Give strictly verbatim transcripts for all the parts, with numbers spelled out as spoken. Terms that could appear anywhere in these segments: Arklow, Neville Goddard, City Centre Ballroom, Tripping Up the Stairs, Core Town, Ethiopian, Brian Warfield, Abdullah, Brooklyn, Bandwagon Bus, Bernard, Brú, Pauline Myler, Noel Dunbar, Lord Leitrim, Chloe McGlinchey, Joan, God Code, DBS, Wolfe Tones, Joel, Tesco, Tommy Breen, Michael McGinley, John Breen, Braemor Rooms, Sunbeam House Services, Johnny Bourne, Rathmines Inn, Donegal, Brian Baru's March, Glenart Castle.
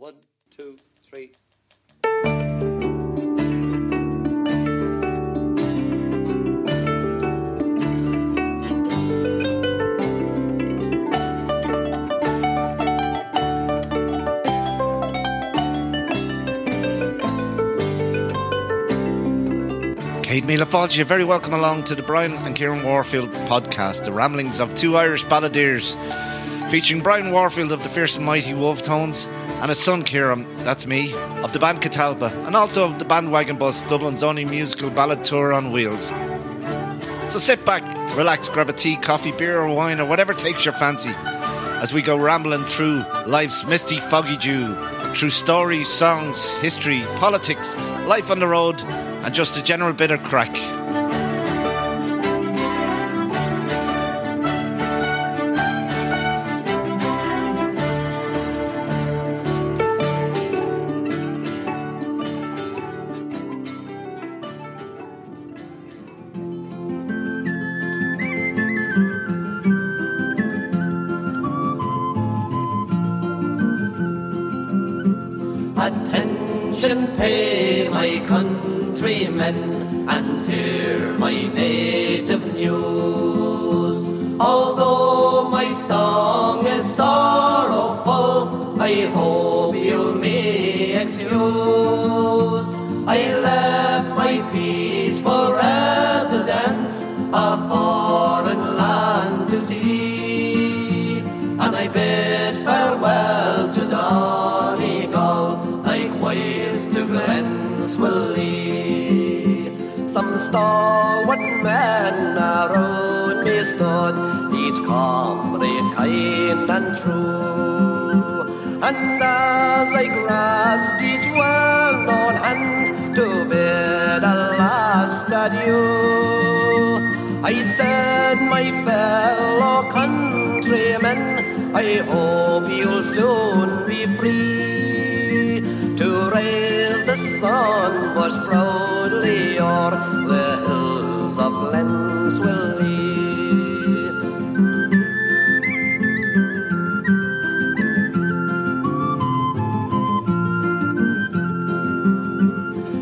Well, one, two, three. Kate Mealy-Falls, you're very welcome along to the Brian and Kieran Warfield podcast, the ramblings of two Irish balladeers, featuring Brian Warfield of the fierce and mighty Wolfe Tones and his son Kieran, that's me, of the band Catalpa, and also of the Bandwagon Bus, Dublin's only musical ballad tour on wheels. So sit back, relax, grab a tea, coffee, beer or wine or whatever takes your fancy as we go rambling through life's misty foggy dew, through stories, songs, history, politics, life on the road and just a general bit of crack. Attention pay my countrymen and hear my native news. Although my song is sorrowful, I hope you'll me excuse. I left my peaceful residence, a foreign land to see, and I bid farewell to Donegal, likewise to Glenswilly. Some stalwart men around me stood, each comrade kind and true, and as I grasped each well-known hand to bid a last adieu, I said, my fellow countrymen, I hope you'll soon be free to raise the sunburst proudly o'er the hills of Glenswilly.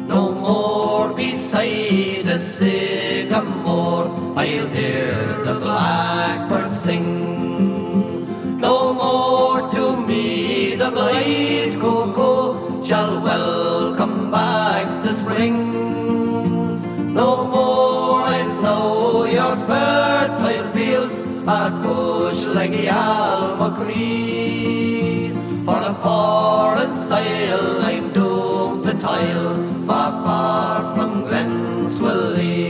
No more beside the sycamore I'll hear the blackbird sing. No more to me the blithe cuckoo shall welcome back the spring. No more I plough your fertile fields, a cush like Yalmacree. For a foreign soil I'm doomed to toil, far, far from Glenswilly.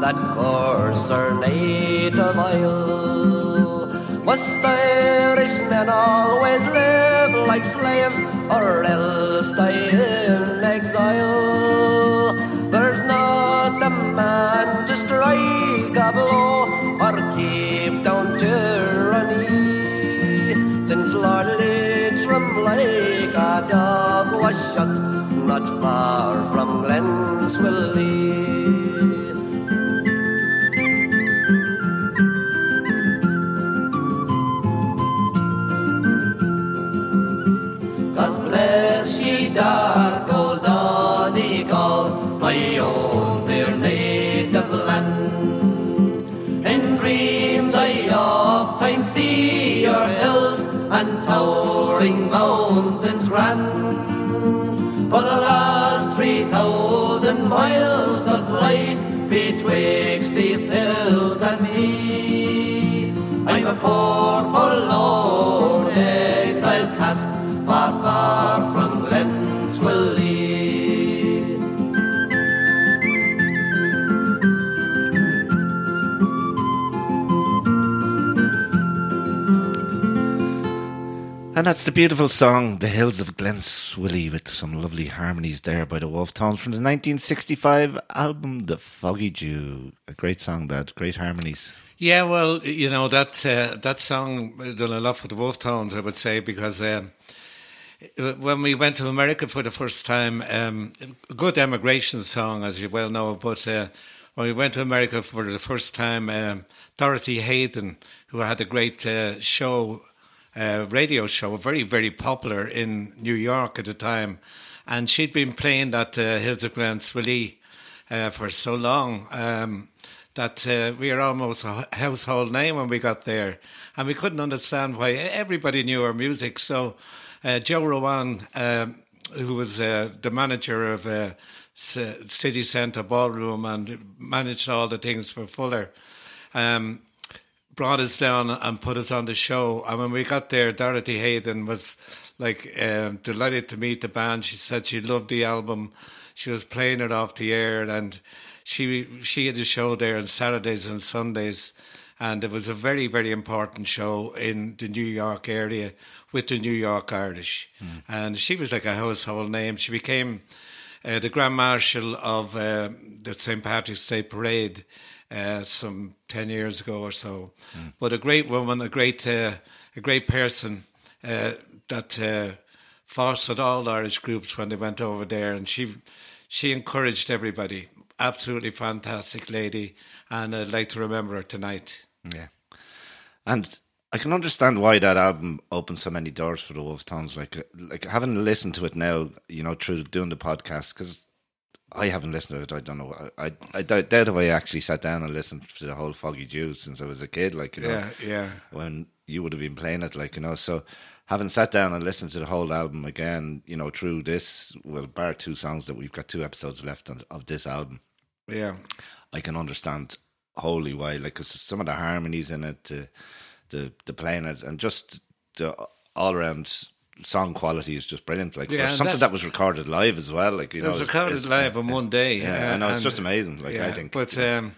That curse our native isle. Must Irish men always live like slaves, or else die in exile? There's not a man to strike a blow or keep down tyranny, since Lord Leitrim, like a dog, was shot not far from Glenswilly. Dark old Donegal, my own dear native land. In dreams I ofttimes see your hills and towering mountains grand. But alas, three thousand miles of flight betwixt these hills and me. I'm a poor forlorn exile cast far, far from Glen. Will lead. And that's the beautiful song, The Hills of Glenswilly, with some lovely harmonies there by the Wolfe Tones from the nineteen sixty-five album, The Foggy Dew. A great song, that, great harmonies. Yeah, well, you know, that, uh, that song done a lot for the Wolfe Tones, I would say, because... Um, when we went to America for the first time, um, a good emigration song, as you well know, but uh, when we went to America for the first time, um, Dorothy Hayden who had a great uh, show, uh, radio show, very, very popular in New York at the time. And she'd been playing that uh, Hills of Glenswilly uh, for so long um, that uh, we were almost a household name when we got there. And we couldn't understand why everybody knew our music. So uh, Joe Rowan, um, who was uh, the manager of uh, C- City Centre Ballroom and managed all the things for Fuller, um, brought us down and put us on the show. And when we got there, Dorothy Hayden was like uh, delighted to meet the band. She said she loved the album. She was playing it off the air, and she she had a show there on Saturdays and Sundays. And it was a very, very important show in the New York area with the New York Irish. Mm. And she was like a household name. She became uh, the Grand Marshal of uh, the Saint Patrick's Day Parade uh, some ten years ago or so. Mm. But a great woman, a great uh, a great person uh, that uh, fostered all Irish groups when they went over there. And she she encouraged everybody. Absolutely fantastic lady. And I'd like to remember her tonight. Yeah. And I can understand why that album opened so many doors for the Wolfe Tones. Like, like having listened to it now, you know, through doing the podcast, because I haven't listened to it. I don't know. I, I, I doubt if I actually sat down and listened to the whole Foggy Dew since I was a kid. Like, you know, yeah, yeah. When you would have been playing it, like, you know. So having sat down and listened to the whole album again, you know, through this, well, bar two songs that we've got two episodes left on, of this album. Yeah. I can understand wholly why, like, because some of the harmonies in it, the, the the playing it, and just the all around song quality is just brilliant. Like, yeah, for something that was recorded live as well, like, you know, it was recorded live on one day. Yeah, I know, it's just amazing. Like, I think, but um,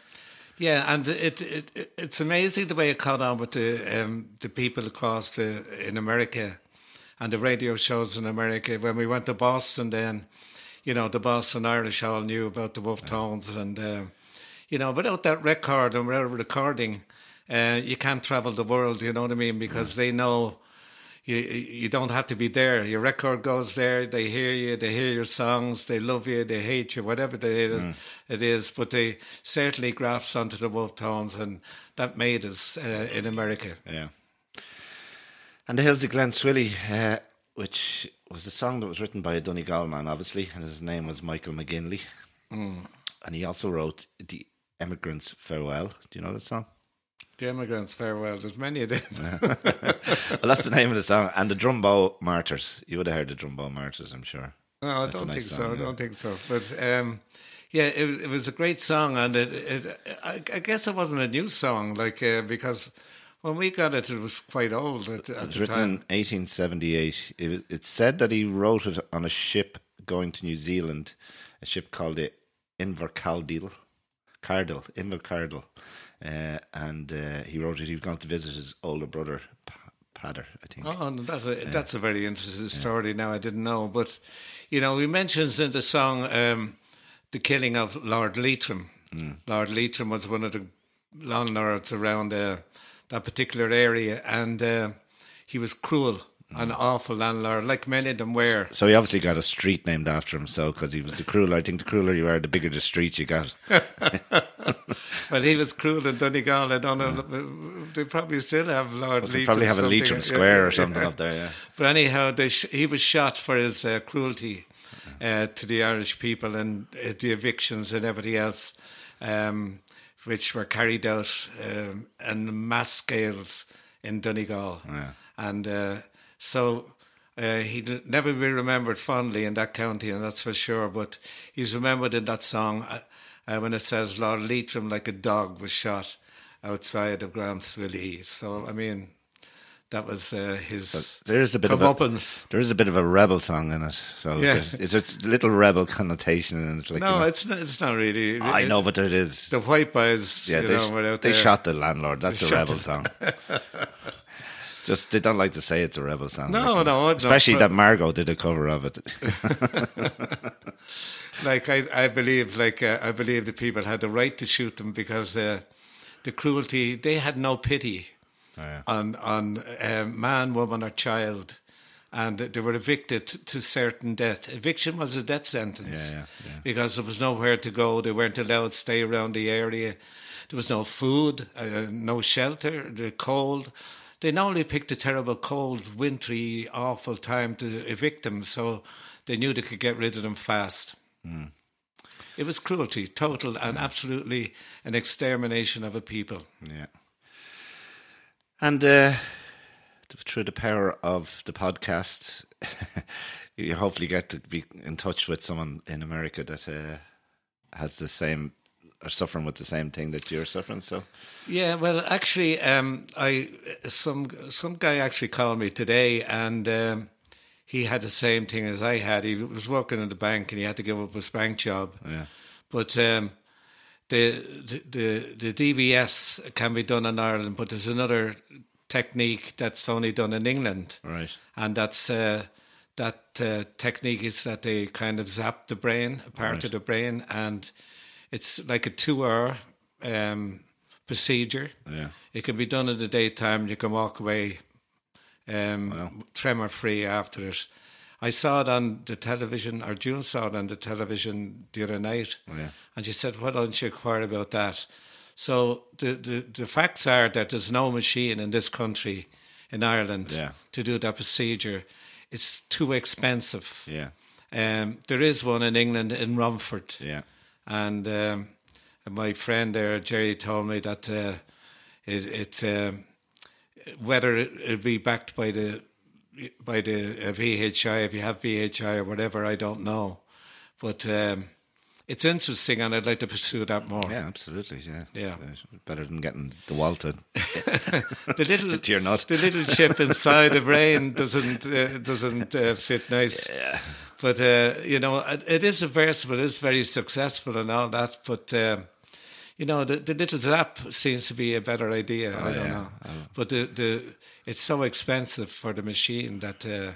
yeah, and it, it it it's amazing the way it caught on with the um, the people across the in America, and the radio shows in America. When we went to Boston, then, you know, the Boston Irish all knew about the Wolfe Tones, and uh, you know, without that record and without recording, uh, you can't travel the world, you know what I mean? Because mm. they know you you don't have to be there. Your record goes there, they hear you, they hear your songs, they love you, they hate you, whatever they, mm. it is. But they certainly grasped onto the Wolfe Tones, and that made us uh, in America. Yeah. And the Hills of Glenswilly, uh, which was a song that was written by a Donegal man, obviously, and his name was Michael McGinley. Mm. And he also wrote the Emigrants Farewell. Do you know that song? The Emigrants Farewell. There's many of them. Well, that's the name of the song. And the Drumbow Martyrs. You would have heard the Drumbow Martyrs, I'm sure. No, I that's don't nice think song, so. I don't think so. But um, yeah, it, it was a great song, and it, it, I, I guess it wasn't a new song, like uh, because when we got it, it was quite old at, at it was the written time. In eighteen seventy-eight. It, it said that he wrote it on a ship going to New Zealand, a ship called the Invercardine. Cardle, Invercardine, uh, and uh, he wrote it. He was going to visit his older brother, P- Padder, I think. Oh, that's a, that's uh, a very interesting story. Yeah. Now I didn't know, but you know, he mentions in the song um, the killing of Lord Leitrim. Mm. Lord Leitrim was one of the landlords around uh, that particular area, and uh, he was cruel. An awful landlord, like many of them were. So he obviously got a street named after him, so, because he was the crueler. I think the crueler you are, the bigger the street you got. Well, he was cruel in Donegal. I don't know. Yeah. They probably still have Lord Leitrim. They probably have a Leitrim Square or something yeah. up there, yeah. But anyhow, they sh- he was shot for his uh, cruelty uh, to the Irish people and uh, the evictions and everything else, um, which were carried out um, in mass scales in Donegal. Yeah. And Uh, So uh, he'd never be remembered fondly in that county, and that's for sure. But he's remembered in that song uh, uh, when it says Lord Leitrim, like a dog, was shot outside of Glenswilly. So, I mean, that was uh, his so there is a bit comeuppance. Of a, there is a bit of a rebel song in it. So yeah. There's, there's a little rebel connotation in it. Like, no, you know, it's, not, it's not really. I it, know, but it is. The white boys, yeah, you they, know, were out They there. Shot the landlord. That's they a rebel song. Just, they don't like to say it's a rebel song. No, like, no. Especially no. That Margot did a cover of it. Like, I, I believe, like, uh, I believe the people had the right to shoot them because uh, the cruelty, they had no pity oh, yeah. on, on uh, man, woman or child. and they were evicted to certain death. Eviction was a death sentence, yeah, yeah, yeah. because there was nowhere to go. They weren't allowed to stay around the area. There was no food, uh, no shelter, the cold. They not only picked a terrible, cold, wintry, awful time to evict them, so they knew they could get rid of them fast. Mm. It was cruelty, total and yeah. absolutely an extermination of a people. Yeah. And uh, through the power of the podcast, you hopefully get to be in touch with someone in America that uh, has the same, are suffering with the same thing that you're suffering. So, yeah, well, actually, um, I some some guy actually called me today, and um, he had the same thing as I had. He was working in the bank, and he had to give up his bank job. Yeah, but. Um, The, the the D B S can be done in Ireland, but there's another technique that's only done in England. Right. And that's uh, that uh, technique is that they kind of zap the brain, a part right. of the brain, and it's like a two-hour um, procedure. Yeah. It can be done in the daytime. You can walk away um, wow. tremor-free after it. I saw it on the television, or June saw it on the television the other night. Oh, yeah. And she said, why don't you inquire about that? So the, the, the facts are that there's no machine in this country, in Ireland, yeah. to do that procedure. It's too expensive. Yeah. Um, there is one in England, in Romford. Yeah. And um, my friend there, Jerry, told me that uh, it, it um, whether it would be backed by the by the V H I, if you have V H I or whatever, I don't know. But um, it's interesting, and I'd like to pursue that more. Yeah, absolutely, yeah. yeah. Better than getting the Walter. the little You're not. the little chip inside the brain doesn't uh, doesn't uh, fit nice. Yeah. But, uh, you know, it, it is a versatile, it is very successful and all that, but... Um, You know, the, the little zap seems to be a better idea. Oh, I don't yeah. know. Oh. But the, the it's so expensive for the machine that uh,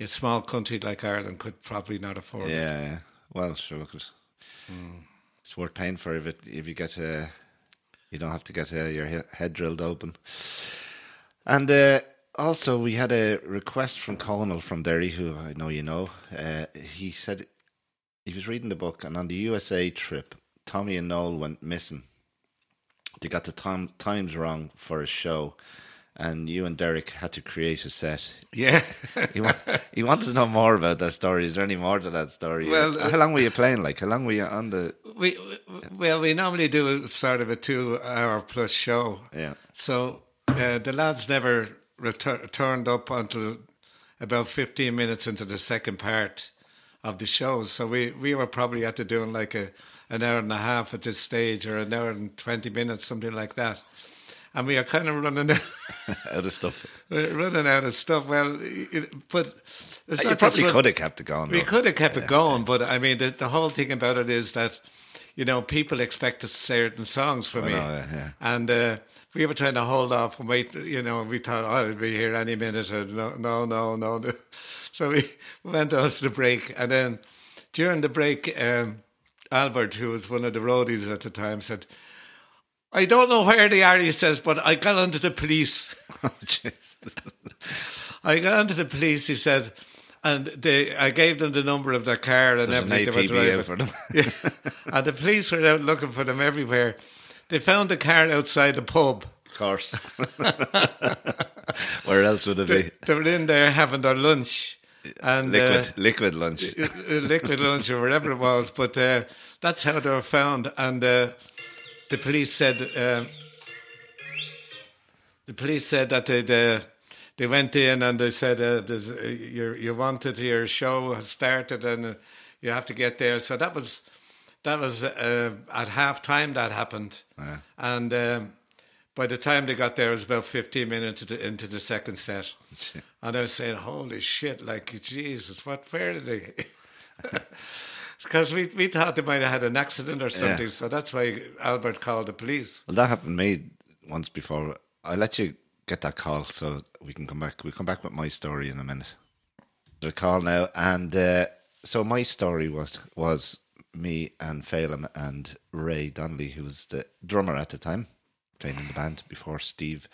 a small country like Ireland could probably not afford yeah, it. Yeah, well, sure. It's, mm. it's worth paying for if, it, if you get uh, you don't have to get uh, your head drilled open. And uh, also we had a request from Conal from Derry, who I know you know. Uh, he said he was reading the book, and on the U S A trip, Tommy and Noel went missing. They got the time, times wrong for a show, and you and Derek had to create a set. Yeah. you, want, you wanted to know more about that story. Is there any more to that story? Well, how long were you playing? Like, how long were you on the... We Well, we normally do sort of a two-hour-plus show. Yeah. So uh, the lads never retur- turned up until about fifteen minutes into the second part of the show. So we, we were probably at to doing like a... an hour and a half at this stage, or an hour and twenty minutes, something like that. And we are kind of running out, out of stuff. We're running out of stuff. Well, it, but... It's you not probably could have kept it going. We though. could have kept yeah. it going, but I mean, the, the whole thing about it is that, you know, people expected certain songs from oh, me. No, yeah, yeah. And uh, we were trying to hold off and wait, you know, we thought, oh, it'll be here any minute, or no, no, no, no. So we went out to the break, and then during the break... Um, Albert, who was one of the roadies at the time, said, I don't know where they are, he says, but I got onto the police. Oh, Jesus. I got onto the police, he said, and they, I gave them the number of their car and There's everything an they were driving. For them. yeah. And the police were out looking for them everywhere. They found the car outside the pub. Of course. Where else would it they, be? They were in there having their lunch. And, liquid, uh, liquid lunch, liquid lunch, or whatever it was. But uh, that's how they were found. And uh, the police said, uh, the police said that they uh, they went in and they said, uh, uh, "You're you wanted. Your show has started, and uh, you have to get there." So that was that was uh, at half time that happened, yeah. and. Um, By the time they got there, it was about fifteen minutes into the, into the second set. And I was saying, holy shit, like, Jesus, what, where did they... Because we, we thought they might have had an accident or something, yeah. so that's why Albert called the police. Well, that happened to me once before. I'll let you get that call so we can come back. We'll come back with my story in a minute. The call now, and uh, so my story was, was me and Phelan and Ray Donnelly, who was the drummer at the time, playing in the band before Steve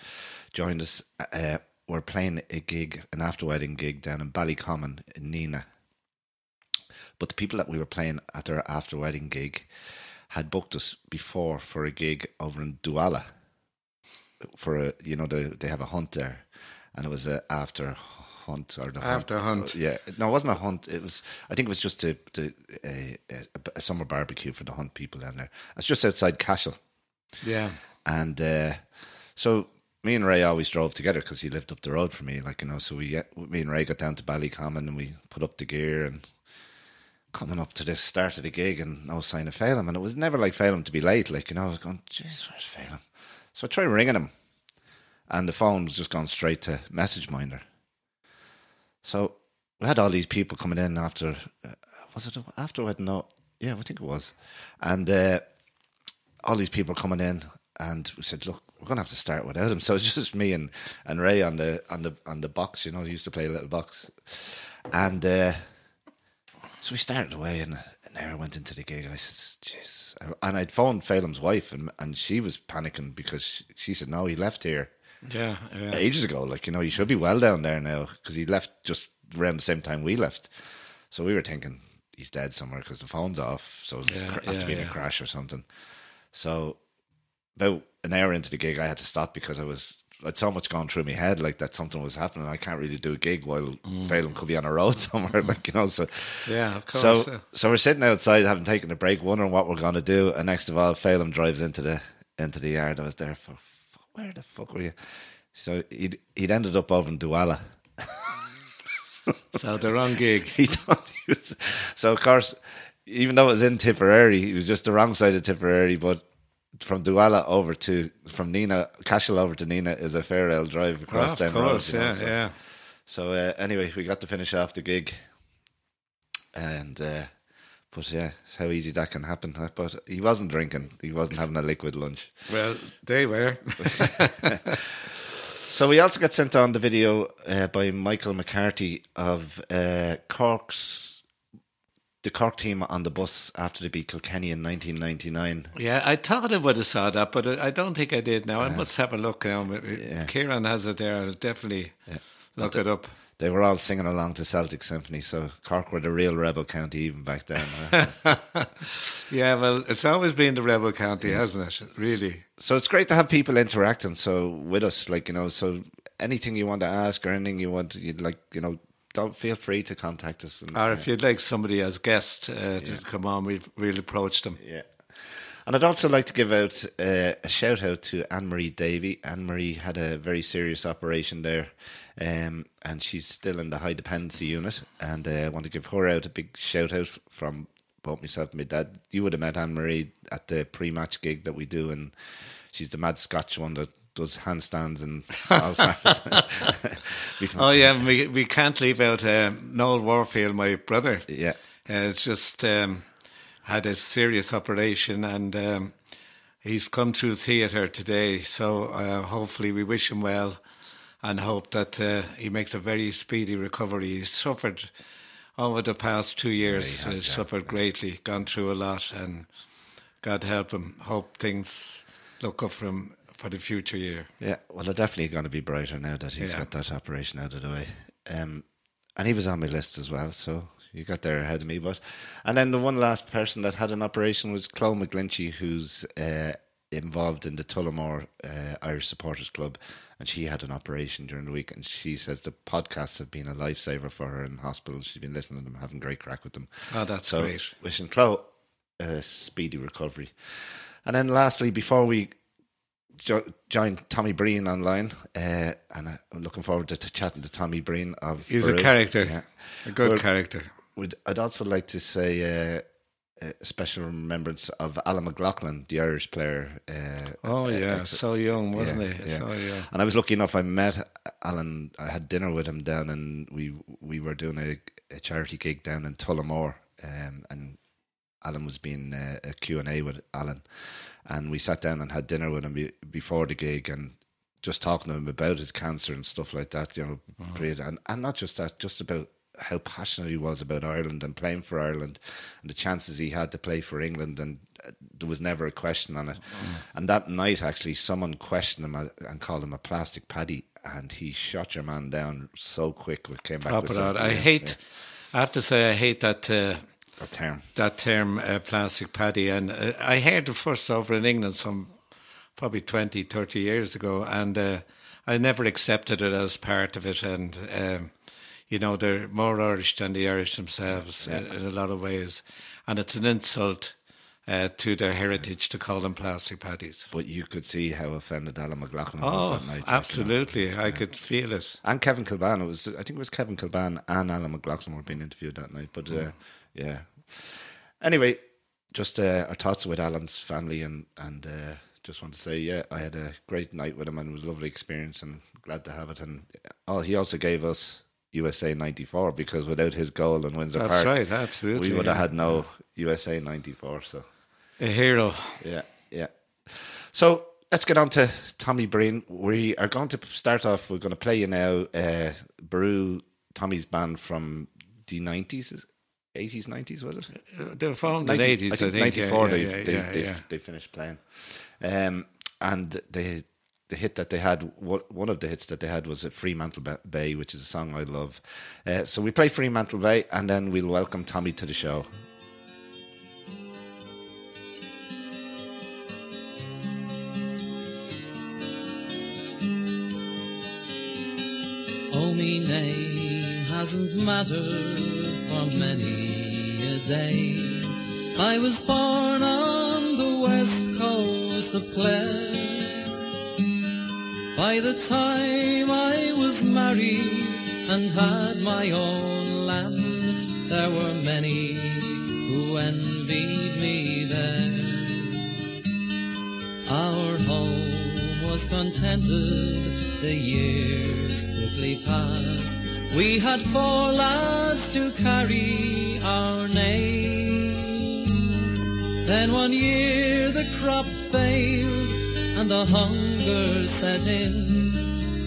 joined us. Uh, were playing a gig, an after-wedding gig down in Ballycommon in Nina. But the people that we were playing at their after-wedding gig had booked us before for a gig over in Douala. For a, you know, the, they have a hunt there, and it was a after hunt or the after hunt. hunt. Yeah, no, it wasn't a hunt. It was, I think, it was just a, a, a, a summer barbecue for the hunt people down there. It's just outside Cashel. Yeah, and uh, so me and Ray always drove together because he lived up the road from me, like, you know. So we, me and Ray, got down to Ballycommon and we put up the gear and. Coming up to the start of the gig and no sign of Phelim, and it was never like Phelim to be late, like, you know. I was going, jeez, where's Phelim? So I tried ringing him, and the phone was just gone straight to message minder. So we had all these people coming in after, uh, was it after wedding? No, yeah, I think it was. And uh, all these people coming in, and we said, look, we're gonna have to start without him. So it's just me and, and Ray on the on the on the box, you know. He used to play a little box, and. Uh, So we started away, and an hour went into the gig, and I said, jeez. And I'd phoned Phelim's wife, and, and she was panicking because she, she said, no, he left here yeah, yeah, ages ago. Like, you know, he should be well down there now because he left just around the same time we left. So we were thinking, he's dead somewhere because the phone's off. So it yeah, has yeah, to be in yeah. a crash or something. So about an hour into the gig, I had to stop because I was... I'd so much gone through my head, like, that something was happening. I can't really do a gig while mm. Phelim could be on a road somewhere, like, you know. So yeah, of course. So, yeah. so we're sitting outside, having taken a break, wondering what we're going to do. And next of all, Phelim drives into the into the yard. I was there for where the fuck were you? So he'd he'd ended up over in Douala. So the wrong gig. He thought he was, so of course, even though it was in Tipperary, he was just the wrong side of Tipperary, but. From Douala over to from Nina Cashel over to Nina is a fair old drive across oh, them roads. You know, yeah, so. yeah. So uh, anyway, we got to finish off the gig, and uh, but yeah, it's how easy that can happen. But he wasn't drinking; he wasn't having a liquid lunch. Well, they were. So we also got sent on the video uh, by Michael McCarthy of uh, Cork's. The Cork team on the bus after they beat Kilkenny in nineteen ninety-nine. Yeah, I thought I would have saw that, but I don't think I did now. I uh, must have a look now. Yeah. Kieran has it there. I'll definitely yeah. look the, it up. They were all singing along to Celtic Symphony, so Cork were the real rebel county even back then. Right? Yeah, well, it's always been the rebel county, yeah. hasn't it? Really. So it's great to have people interacting so with us, like, you know, so anything you want to ask or anything you want to, you'd like, you know, don't feel free to contact us. And, or if uh, you'd like somebody as guest uh, yeah. to come on, we'll, we'll approach them. Yeah. And I'd also like to give out uh, a shout out to Anne-Marie Davey. Anne-Marie had a very serious operation there um, and she's still in the high dependency unit. And uh, I want to give her out a big shout out from both myself and my dad. You would have met Anne-Marie at the pre-match gig that we do, and she's the mad Scotch one that does handstands and all sorts. Oh yeah, we we can't leave out uh, Noel Warfield, my brother. Yeah, uh, it's just um, had a serious operation, and um, he's come through theatre today. So uh, hopefully we wish him well, and hope that uh, he makes a very speedy recovery. He's suffered over the past two years. Yeah, he has, uh, yeah, suffered yeah. greatly, gone through a lot, and God help him. Hope things look up for him. For the future year. Yeah, well, they're definitely going to be brighter now that he's yeah. got that operation out of the way. Um, and he was on my list as well, so you got there ahead of me. But and then the one last person that had an operation was Chloe McGlinchey, who's uh, involved in the Tullamore uh, Irish Supporters Club, and she had an operation during the week, and she says the podcasts have been a lifesaver for her in hospital. She's been listening to them, having great crack with them. Oh, that's so great. Wishing Chloe a speedy recovery. And then lastly, before we... Jo- join Tommy Breen online, uh, and I'm looking forward to t- chatting to Tommy Breen. Of He's Brú. a character, yeah. a good We're, character. I'd also like to say uh, a special remembrance of Alan McLaughlin, the Irish player. Uh, oh yeah, ex- so young, wasn't yeah, he? Yeah. So young. And I was lucky enough. I met Alan. I had dinner with him down, and we we were doing a, a charity gig down in Tullamore, um, and Alan was being uh, a Q and A with Alan. And we sat down and had dinner with him be- before the gig, and just talking to him about his cancer and stuff like that, you know, oh. and, and not just that, just about how passionate he was about Ireland and playing for Ireland and the chances he had to play for England, and there was never a question on it. Mm. And that night, actually, someone questioned him and called him a plastic paddy, and he shot your man down so quick. We came back. Proper with something. I yeah, hate. Yeah. I have to say, I hate that. Uh, that term. That term, uh, plastic paddy, and uh, I heard it first over in England some probably twenty, thirty years ago, and uh, I never accepted it as part of it, and. Um, You know, they're more Irish than the Irish themselves yeah. in, in a lot of ways. And it's an insult uh, to their heritage to call them plastic paddies. But you could see how offended Alan McLaughlin oh, was that night. absolutely. You know? I yeah. could feel it. And Kevin Kilbane. It was, I think it was Kevin Kilbane and Alan McLaughlin were being interviewed that night. But, uh, yeah. Anyway, just uh, our thoughts with Alan's family, and, and uh, just want to say, yeah, I had a great night with him, and it was a lovely experience, and glad to have it. And oh, he also gave us U S A ninety-four, because without his goal in Windsor That's Park, right, absolutely, we would have yeah. had no yeah. U S A ninety-four. So a hero. Yeah, yeah. So let's get on to Tommy Breen. We are going to start off, we're going to play you now uh, Brú, Tommy's band from the nineties, eighties, nineties, was it? Uh, they were formed in the eighties, I think. ninety-four yeah, yeah, yeah, they, yeah, they, yeah. they finished playing. Um, and they... The hit that they had, one of the hits that they had was at Fremantle Bay, which is a song I love. Uh, so we play Fremantle Bay, and then we'll welcome Tommy to the show. Oh, me name hasn't mattered for many a day. I was born on the west coast of Clare. By the time I was married and had my own land, there were many who envied me there. Our home was contented, the years quickly passed. We had four lads to carry our name. Then one year the crops failed and the hunger set in.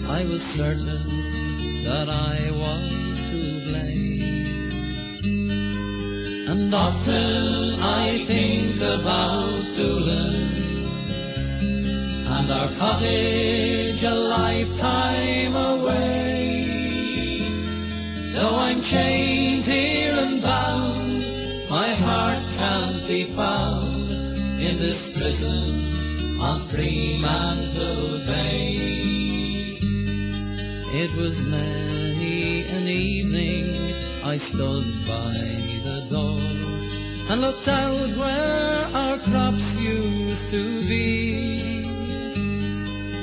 I was certain that I was to blame. And often I think about Doolin and our cottage a lifetime away. Though I'm chained here and bound, my heart can't be found in this prison on Fremantle Bay. It was many an evening I stood by the door and looked out where our crops used to be.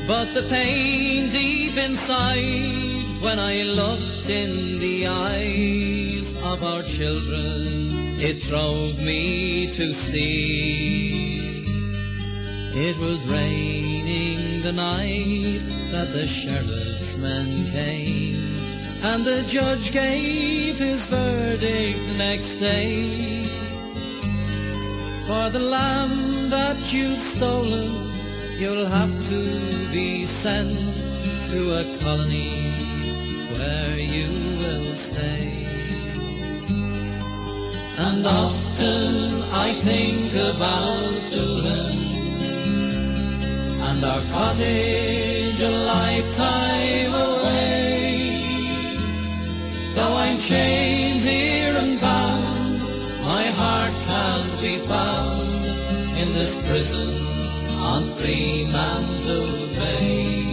But the pain deep inside when I looked in the eyes of our children, it drove me to see. It was raining the night that the sheriff's men came, and the judge gave his verdict the next day. For the land that you've stolen, you'll have to be sent to a colony where you will stay. And often I think about Doolin and our cottage a lifetime away. Though I'm chained here and bound, my heart can't be found in this prison on Fremantle Bay.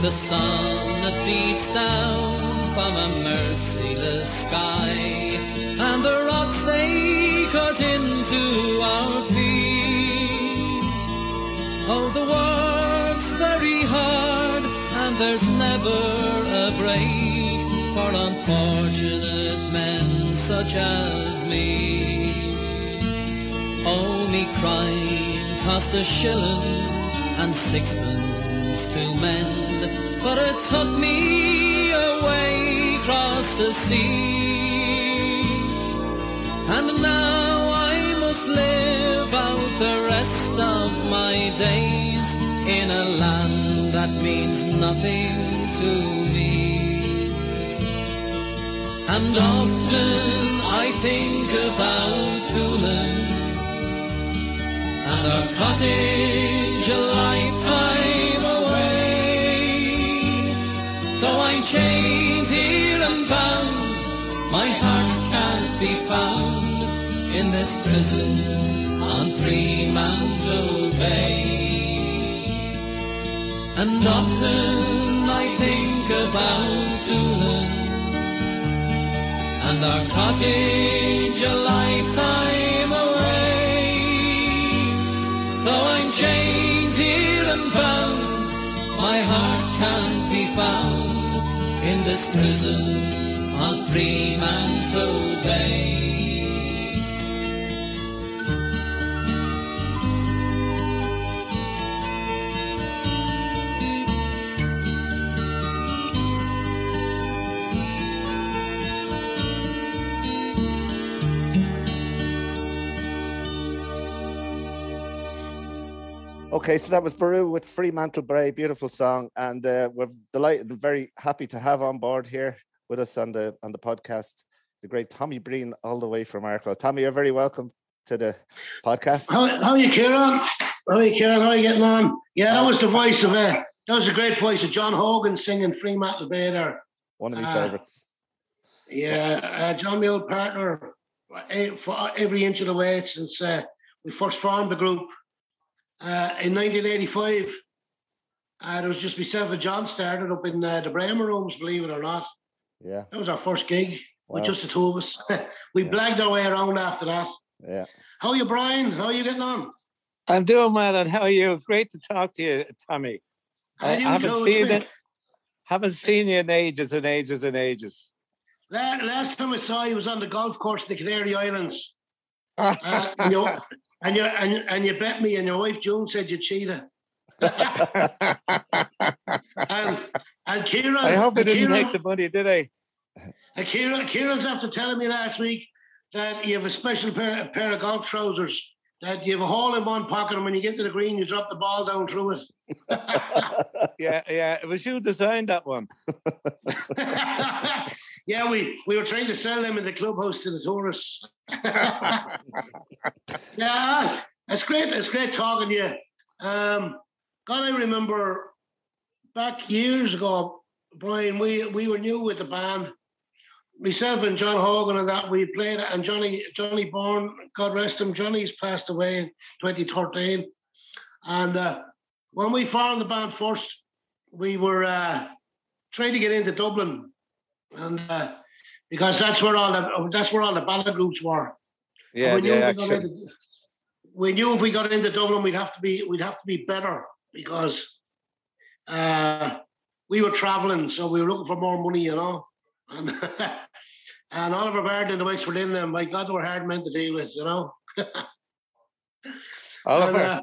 The sun that beats down from a merciless sky, and the rocks they cut into our feet. Oh, the work's very hard, and there's never a break for unfortunate men such as me. Oh, me crime cost a shilling and sixpence to mend, but it took me away across the sea. And now I must live out the rest of my days in a land that means nothing to me. And often I think about Toulon and our cottage a lifetime away. Though I'm chained here and bound, my heart can't be found in this prison on Fremantle Bay. And often I think about Toulon and our cottage a lifetime away. Though I'm chained here and bound, my heart can't be found in this prison on Fremantle Bay. Okay, so that was Brú with Fremantle Bay, beautiful song, and uh, we're delighted and very happy to have on board here with us on the on the podcast the great Tommy Breen, all the way from Arklow. Tommy, you're very welcome to the podcast. How, how are you, Kieran? How are you, Kieran? How are you getting on? Yeah, that was the voice of uh, that was the great voice of John Hogan singing Fremantle Bay there. One of my uh, favourites. Yeah, uh, John, my old partner, for every inch of the way since uh, we first formed the group. Uh, in nineteen eighty-five, uh, it was just myself and John started up in uh, the Braemor Rooms, believe it or not. Yeah. That was our first gig wow. with just the two of us. we yeah. blagged our way around after that. Yeah. How are you, Brian? How are you getting on? I'm doing well, and how are you? Great to talk to you, Tommy. How I you haven't seen it, haven't seen you in ages and ages and ages. La- last time I saw you was on the golf course in the Canary Islands. uh, you know, And you and, and you bet me, and your wife June said you cheated. and and Kieran, I hope I didn't Kieran, take the money, did I? And Kieran, Kieran's after telling me last week that you have a special pair, a pair of golf trousers that you have a hole in one pocket, and when you get to the green, you drop the ball down through it. yeah, yeah, it was you who designed that one. yeah, we, we were trying to sell them in the clubhouse to the tourists. yeah, it's, it's great. It's great talking to you. Um, God, I remember back years ago, Brian. We we were new with the band. Myself and John Hogan and that we played, and Johnny Johnny Bourne, God rest him. Johnny's passed away in twenty thirteen, and uh, when we formed the band first, we were uh, trying to get into Dublin, and uh, because that's where all the that's where all the ballad groups were. Yeah, we knew, yeah, if we, got into, we knew if we got into Dublin, we'd have to be we'd have to be better because uh, we were traveling, so we were looking for more money, you know. And, and Oliver Bard and the Wexford Inn, and my God, they were hard men to deal with, you know. Oliver, and, uh,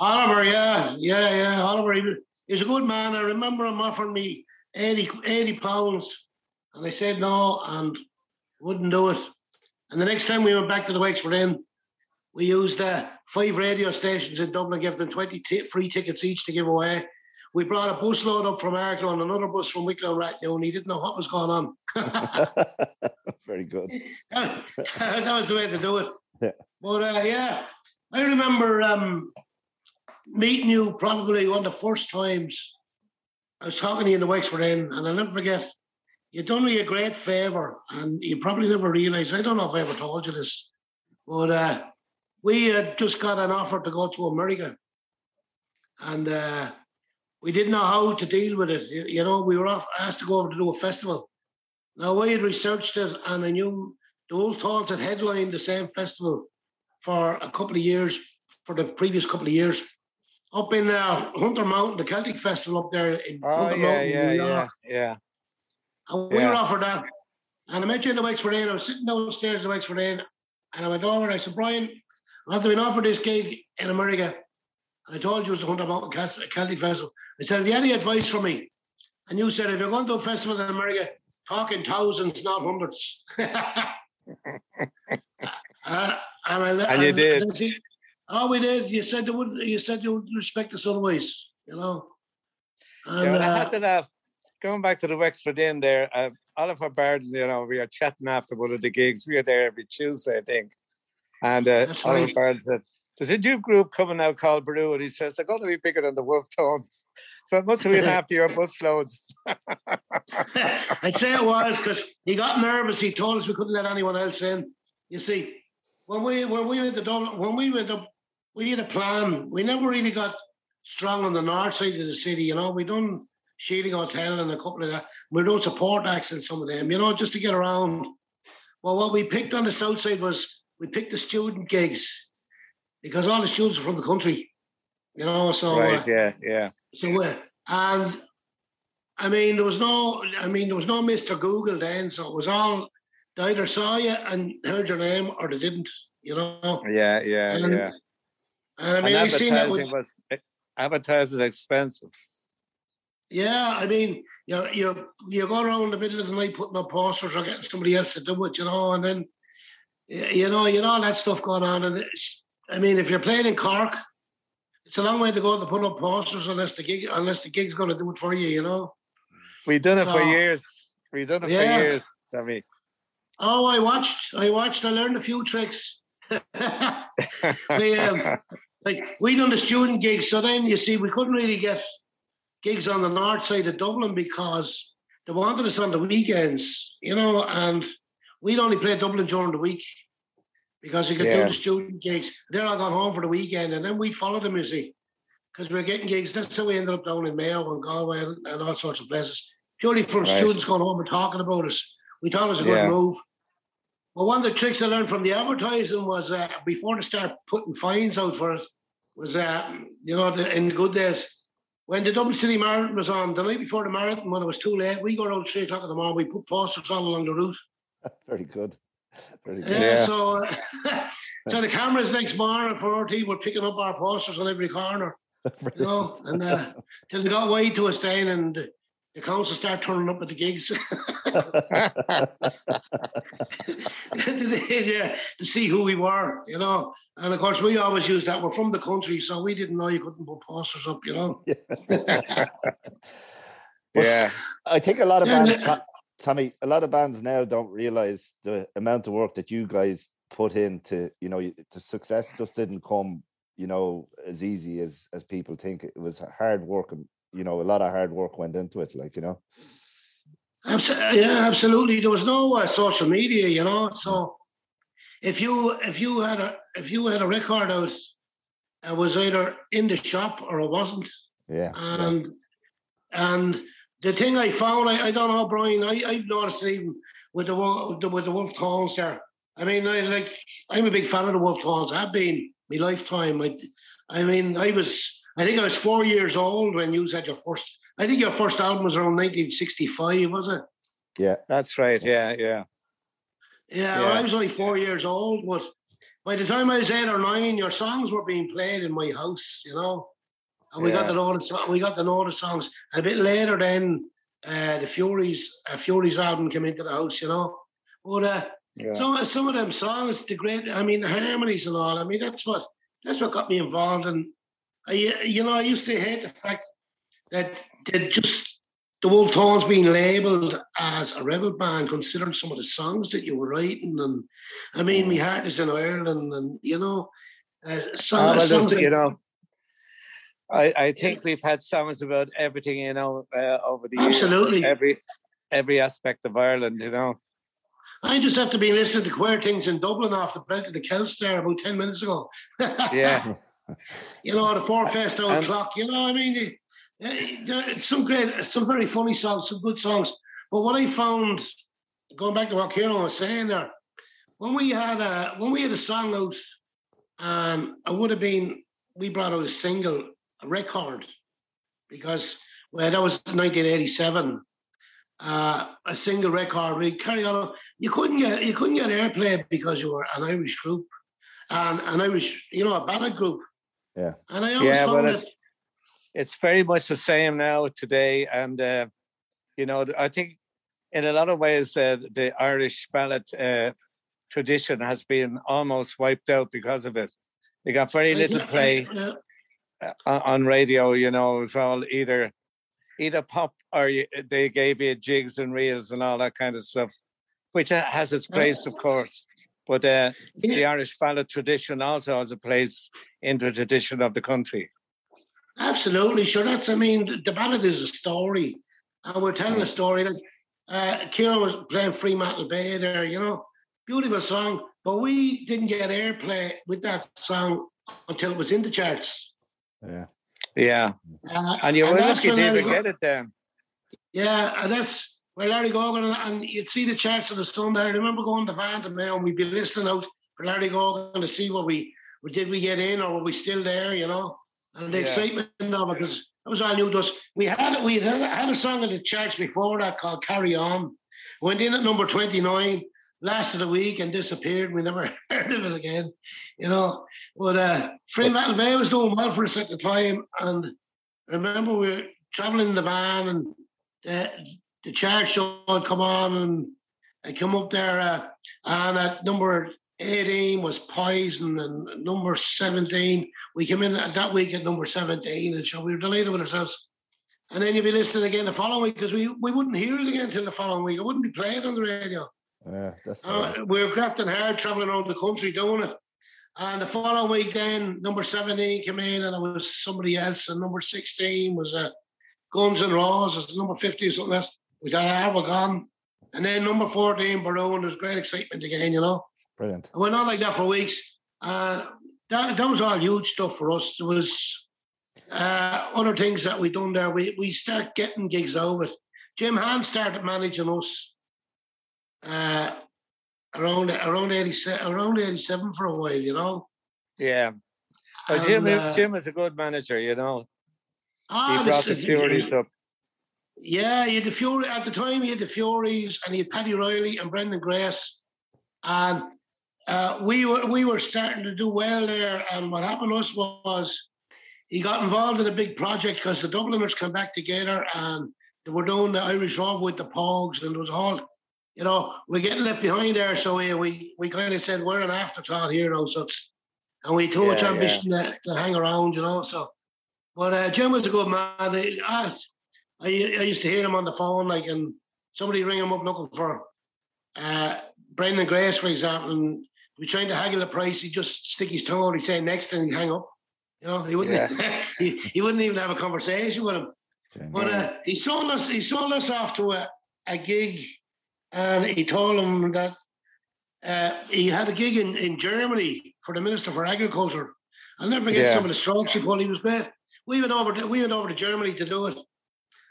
Oliver, yeah, yeah, yeah. Oliver, he was a good man. I remember him offering me eighty pounds, and I said no, and wouldn't do it. And the next time we went back to the Wexford Inn, we used uh, five radio stations in Dublin, gave them twenty t- free tickets each to give away. We brought a busload up from Arklow and another bus from Wicklow Rathmines Inn. He didn't know what was going on. Very good. that, that was the way to do it. Yeah. But uh, yeah, I remember um, meeting you probably one of the first times. I was talking to you in the Wexford Inn, and I'll never forget, you done me a great favour, and you probably never realised, I don't know if I ever told you this, but uh, we had just got an offer to go to America. And... Uh, We didn't know how to deal with it. You know, we were off, asked to go over to do a festival. Now, I had researched it, and I knew the Wolfe Tones had headlined the same festival for a couple of years, for the previous couple of years, up in uh, Hunter Mountain, the Celtic Festival up there in oh, Hunter yeah, Mountain, yeah, New York. Yeah, yeah. And we yeah. were offered that. And I met you in the Wexford Inn. I was sitting downstairs in the Wexford Inn, and I went over and I said, Brian, I've been offered this gig in America. And I told you it was the Hunter Mountain Celtic Festival. I said, have you any advice for me? And you said, if you're going to a festival in America, talk in thousands, not hundreds. uh, and, I, and, and you did. And said, oh, we did. You said you wouldn't. You said you would respect us otherwise, you know. And, yeah, well, I had to laugh. going back to the Wexford Inn there, uh, Oliver Barden, you know, we are chatting after one of the gigs. We are there every Tuesday, I think. And uh, Oliver right. Barden said, there's a new group coming out called Brú, and he says, they're going to be bigger than the Wolfe Tones. So it must have been after your busloads. I'd say it was, because he got nervous. He told us we couldn't let anyone else in. You see, when we when we went to Dublin, when we went up, we had a plan. We never really got strong on the north side of the city, you know. We done Shealing Hotel and a couple of that. We wrote support acts and some of them, you know, just to get around. Well, what we picked on the south side was we picked the student gigs, because all the students are from the country, you know, so... Right, uh, yeah, yeah. So, uh, and, I mean, there was no, I mean, there was no Mister Google then, so it was all, they either saw you and heard your name or they didn't, you know? Yeah, yeah, and, yeah. And, I mean, I seen that with... Was, advertising expensive. Yeah, I mean, you're, you're, you go around the middle of the night putting up posters or getting somebody else to do it, you know, and then, you know, you know, all that stuff going on, and... I mean, if you're playing in Cork, it's a long way to go to put up posters unless the gig, unless the gig's going to do it for you, you know. We've done it so, for years. We've done it yeah. for years, Tommy. Oh, I watched. I watched. I learned a few tricks. we, um, like we done the student gigs, so then you see, we couldn't really get gigs on the north side of Dublin because they wanted us on the weekends, you know, and we'd only play Dublin during the week. Because we could yeah. do the student gigs. They're all gone home for the weekend, and then we'd follow them, you see, because we were getting gigs. That's how we ended up down in Mayo and Galway and, and all sorts of places, purely from right. students going home and talking about us. We thought it was a yeah. good move. But one of the tricks I learned from the advertising was uh, before they start putting fines out for it, was, uh, you know, the, in the good days, when the Dublin City Marathon was on, the night before the marathon, when it was too late, we go around three o'clock in the morning, we put posters all along the route. Very good. Yeah, yeah, so uh, so the cameras next morning for R T were picking up our posters on every corner, you know, and uh, till they got way to us then, and the council started turning up at the gigs yeah, to see who we were, you know. And of course, we always used that. We're from the country, so we didn't know you couldn't put posters up, you know. yeah. yeah, I think a lot of bands. And, uh, Tommy, a lot of bands now don't realize the amount of work that you guys put into, you know, the success just didn't come, you know, as easy as as people think. It was hard work, and, you know, a lot of hard work went into it, like, you know. Yeah, absolutely. There was no uh, social media, you know. So if you if you had a if you had a record out, it was either in the shop or it wasn't. Yeah. And yeah. and. The thing I found, I, I don't know, Brian, I, I've noticed it even with the, with the Wolfe Tones there. I mean, I, like, I'm a big fan of the Wolfe Tones. I've been my lifetime. I, I mean, I was, I think I was four years old when you had your first, I think your first album was around nineteen sixty-five, was it? Yeah, that's right. Yeah, yeah. Yeah, yeah. Well, I was only four years old, but by the time I was eight or nine, your songs were being played in my house, you know. And we yeah. got the notice. We got the notice songs. A bit later, then uh, the Furies, uh, Furies album came into the house, you know. But uh, yeah. some some of them songs, the great, I mean, the harmonies and all. I mean, that's what that's what got me involved. And I, you know, I used to hate the fact that that just the Wolfe Tones being labelled as a rebel band, considering some of the songs that you were writing. And I mean, mm. My Heart Is in Ireland, and you know, uh, some, oh, songs, you know. I, I think yeah. we've had songs about everything, you know, uh, over the Absolutely. years. Absolutely. Every, every aspect of Ireland, you know. I just have to be listening to Queer Things in Dublin after Breath of the Celts there about ten minutes ago. yeah. You know, the four-fest old um, clock, you know, I mean, it's some great, some very funny songs, some good songs. But what I found, going back to what Kieran was saying there, when we had a, when we had a song out, um, I would have been, we brought out a single, record, because well, that was nineteen eighty-seven. Uh, a single record. We carry on. You couldn't get you couldn't get airplay because you were an Irish group, and an Irish, you know, a ballad group. Yeah. And I always yeah, found it. It's, it's very much the same now today, and uh, you know, I think in a lot of ways uh, the Irish ballad uh, tradition has been almost wiped out because of it. They got very little play. I, yeah. On radio, you know, it was all either either pop or you, they gave you jigs and reels and all that kind of stuff, which has its place, of course. But uh, the Irish ballad tradition also has a place in the tradition of the country. Absolutely, sure. That's, I mean, the ballad is a story. And we're telling a story. Like, uh, Kieran was playing Fremantle Bay there, you know. Beautiful song. But we didn't get airplay with that song until it was in the charts. Yeah. Yeah. Uh, and you were lucky to even get it then. Yeah, and that's where Larry Gogan, and you'd see the charts on the Sunday. I remember going to Van to Mayo and we'd be listening out for Larry Gogan to see what we, did we get in or were we still there, you know? And the yeah. excitement of it, because that was all new to us. We had we had, had a song in the charts before that called Carry On. Went in at number twenty-nine, lasted a week and disappeared. We never heard of it again, you know. But uh, Fremantle Bay was doing well for us at the time. And I remember we were travelling in the van and uh, the chart show had come on and I come up there. Uh, and at number eighteen was Poison and number seventeen. We came in that week at number seventeen, and so we were delighted with ourselves. And then you'd be listening again the following week, because we, we wouldn't hear it again until the following week. It wouldn't be played on the radio. Yeah, that's uh, we were grafting hard, travelling around the country doing it. And the following week then, number seventeen came in, and it was somebody else. And number sixteen was uh, Guns N' Roses. Number fifty or something else. We thought, ah, we're gone. And then number fourteen, Brú, and there's great excitement again, you know. Brilliant. It went on like that for weeks. Uh, That, that was all huge stuff for us. There was uh, other things that we done there. We we start getting gigs over. Jim Hahn started managing us uh, around around eighty-seven, around eighty-seven for a while, you know. Yeah, well, and, Jim uh, Jim is a good manager, you know. Ah, he brought the Furies up. Yeah, he had the Fury at the time. He had the Furies, and he had Paddy Riley and Brendan Grace, and. Uh, we were we were starting to do well there, and what happened to us was he got involved in a big project because the Dubliners came back together and they were doing the Irish Rob with the Pogues, and it was all, you know, we're getting left behind there. So we we, we kind of said we're an afterthought here now, so it's, and we too yeah, much ambition yeah. to, to hang around, you know. So, but uh, Jim was a good man. I, I I used to hear him on the phone, like, and somebody ring him up looking for uh, Brendan Grace, for example, and. We're trying to haggle the price. He'd just stick his tongue out. He'd say next, and he'd hang up. You know, he wouldn't. Yeah. he, he wouldn't even have a conversation with him. Yeah, but no. uh, he sold us. He sold us off to a, a gig, and he told him that uh, he had a gig in, in Germany for the Minister for Agriculture. I'll never forget yeah. some of the strokes he pulled. He was bad. We went over. To, we went over to Germany to do it,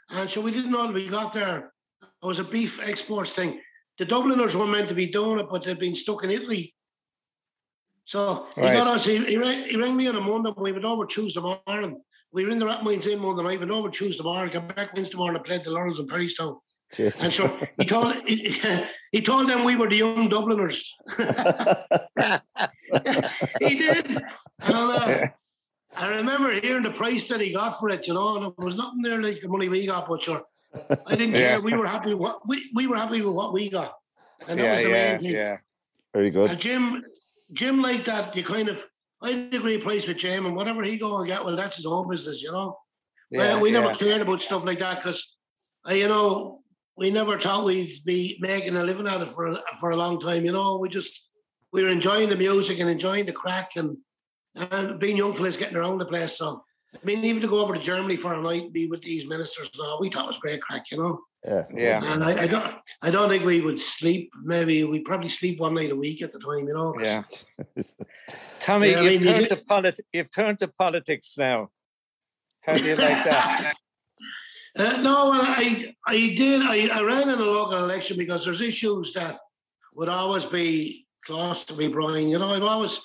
and so we didn't know that we got there. It was a beef exports thing. The Dubliners were meant to be doing it, but they'd been stuck in Italy. So he right. got us, he, he, rang, he rang me on a Monday, we went over Tuesday morning. We were in the Rathmines Inn Monday night, went over Tuesday morning, came back Wednesday morning and played the Laurels in Perrystown. Jeez. And so he told he, he told them we were the young Dubliners. He did. And uh, I remember hearing the price that he got for it, you know, and it was nothing there like the money we got, but sure. I didn't yeah. care. We were happy with what we, we were happy with what we got. And that yeah, was the yeah, main thing. Yeah. Very good. And Jim Jim like that, you kind of, I didn't agree price with Jim, and whatever he go and get, well, that's his own business, you know. Yeah, well, we yeah. never cared about stuff like that because, uh, you know, we never thought we'd be making a living at it for a, for a long time, you know. We just, we were enjoying the music and enjoying the crack and, and being young fellas getting around the place. So, I mean, even to go over to Germany for a night and be with these ministers and all, we thought it was great crack, you know. Yeah, yeah. And I, I don't, I don't think we would sleep. Maybe we probably sleep one night a week at the time, you know. Yeah. Tommy, yeah, you've, I mean, turned you to politi- you've turned to politics now. How do you like that? uh, no, well, I, I did. I, I ran in a local election because there's issues that would always be close to me, Brian. You know, I've always,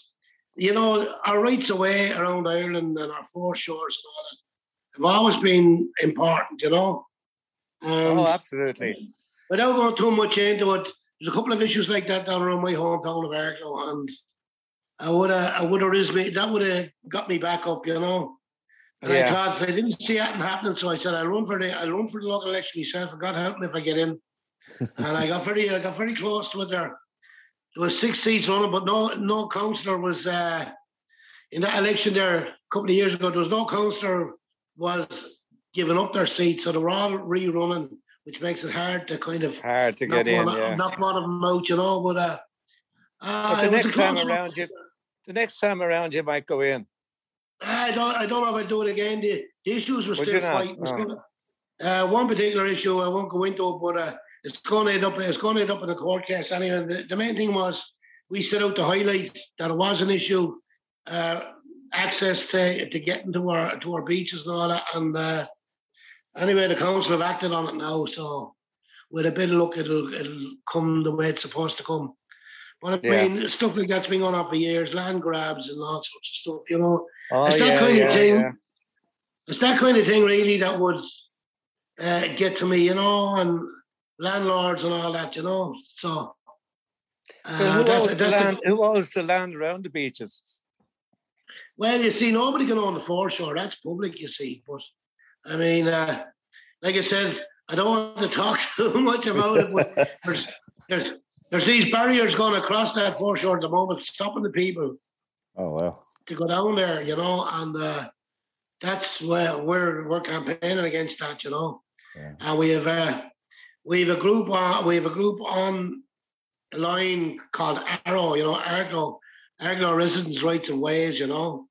you know, our rights away around Ireland and our foreshores and all that have always been important, you know. Um, oh, absolutely. Without going too much into it, there's a couple of issues like that down around my hometown of Arklow, and I would have, I would have risen me, that would have got me back up, you know. And yeah. I thought I didn't see anything happening, so I said I'll run for the I'll run for the local election myself, and God help me if I get in. And I got very I got very close to it there. There was six seats running, but no no councillor was uh, in that election there a couple of years ago. There was no councillor was given up their seats, so they're all rerunning, which makes it hard to kind of hard to get in. One, yeah. Not one of them out, you know. But, uh, uh, but the next time around, you, the next time around, you might go in. I don't. I don't know if I do it again. The, the issues were would still fighting. Oh. Uh, one particular issue I won't go into, but uh, it's going to end up. It's going to end up in the court case anyway. The, the main thing was we set out to highlight that it was an issue, uh, access to to getting to our to our beaches and all that. And uh, anyway, the council have acted on it now. So with a bit of luck, it'll it'll come the way it's supposed to come. But I mean, yeah. stuff like that's been going on for years, land grabs and all sorts of stuff, you know. Oh, it's that yeah, kind yeah, of thing. Yeah. It's that kind of thing, really, that would uh, get to me, you know, and landlords and all that, you know. So, uh, so who, that's, owns that's the land, the, who owns the land around the beaches? Well, you see, nobody can own the foreshore. That's public, you see. But, I mean, uh, like I said, I don't want to talk too much about it, but there's... there's There's these barriers going across that foreshore at the moment, stopping the people. Oh wow! To go down there, you know, and uh, that's where we're we're campaigning against that, you know. Yeah. And we have uh, we have a group on we have a group on line called Arrow, you know, Arklow, Arklow Residents' Rights and Ways, you know.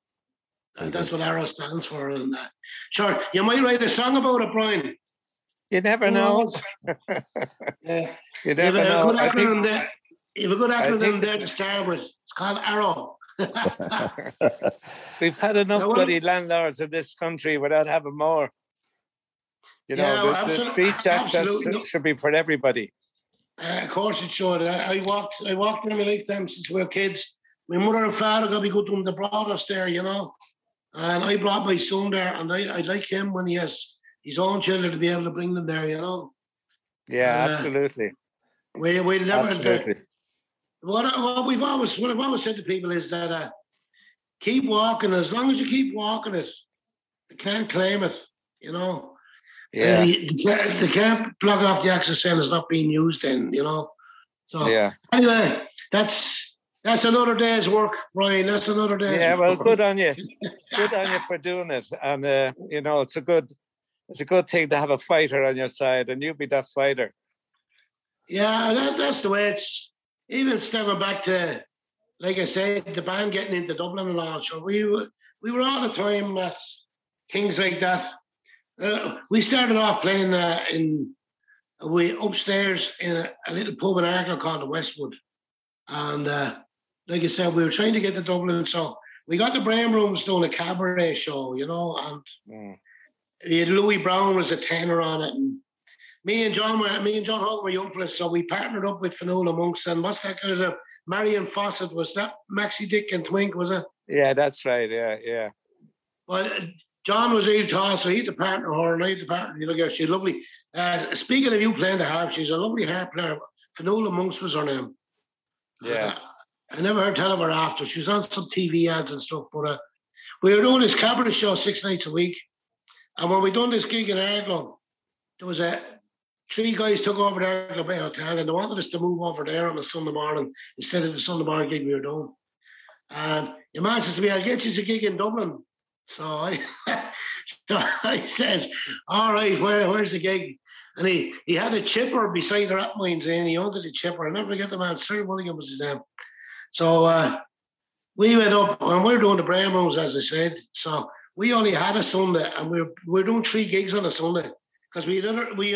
And that's what Arrow stands for. And uh, sure, you might write a song about it, Brian. You never know. yeah. You never you know. I think, there. You have a good acronym there to start with. It's called Arrow. We've had enough now, bloody landlords in this country without having more. You know, yeah, the, absolutely, the beach absolutely. access should be for everybody. Uh, of course it should. I, I walked I walked in my lifetime since we were kids. My mother and father got me good to them. They brought us there, you know. And I brought my son there, and I, I like him when he has... his own children to be able to bring them there, you know. Yeah, uh, absolutely. We we never. Absolutely. Uh, what what we've always what I've always said to people is that uh, keep walking. As long as you keep walking, it they can't claim it, you know. Yeah. Uh, they, they, can't, they can't block off the access saying it's not being used. Then you know. So yeah. Anyway, that's that's another day's work, Brian. That's another day's. Yeah. Well, work. Good on you. Good on you for doing it, and uh, you know it's a good. It's a good thing to have a fighter on your side, and you be that fighter. Yeah, that, that's the way it's. Even stepping back to, like I said, the band getting into Dublin and all. So we were, we were all the time at things like that. Uh, we started off playing uh, in we upstairs in a, a little pub in Arklow called the Westwood, and uh, like I said, we were trying to get to Dublin. So we got the Braemor Rooms doing a cabaret show, you know, and. Mm. Louis Brown was a tenor on it, and me and John were me and John Hogan were young fellas, so we partnered up with Finola Monks and what's that kind of Marion Fawcett was that Maxie Dick and Twink was it? Yeah, that's right. Yeah, yeah. Well, John was eight tall, so he had to partner her, and I had to partner. You know, she's lovely. Uh, speaking of you playing the harp, she's a lovely harp player. Finola Monks was her name. Yeah, uh, I never heard tell of her after. She was on some T V ads and stuff, but uh, we were doing this cabaret show six nights a week. And when we done this gig in Arklow, there was a three guys took over the Arklow Bay Hotel, and they wanted us to move over there on a Sunday morning instead of the Sunday morning gig we were doing. And your man says to me, "I'll get you a gig in Dublin." So I, so I says, "All right, where, where's the gig?" And he he had a chipper beside the Rathmines Inn. He owned the chipper. I never forget the man. Sir William was his name. So uh, we went up, and we were doing the Braemor Rooms, as I said. So. We only had a Sunday, and we were, we were doing three gigs on a Sunday because we had other, we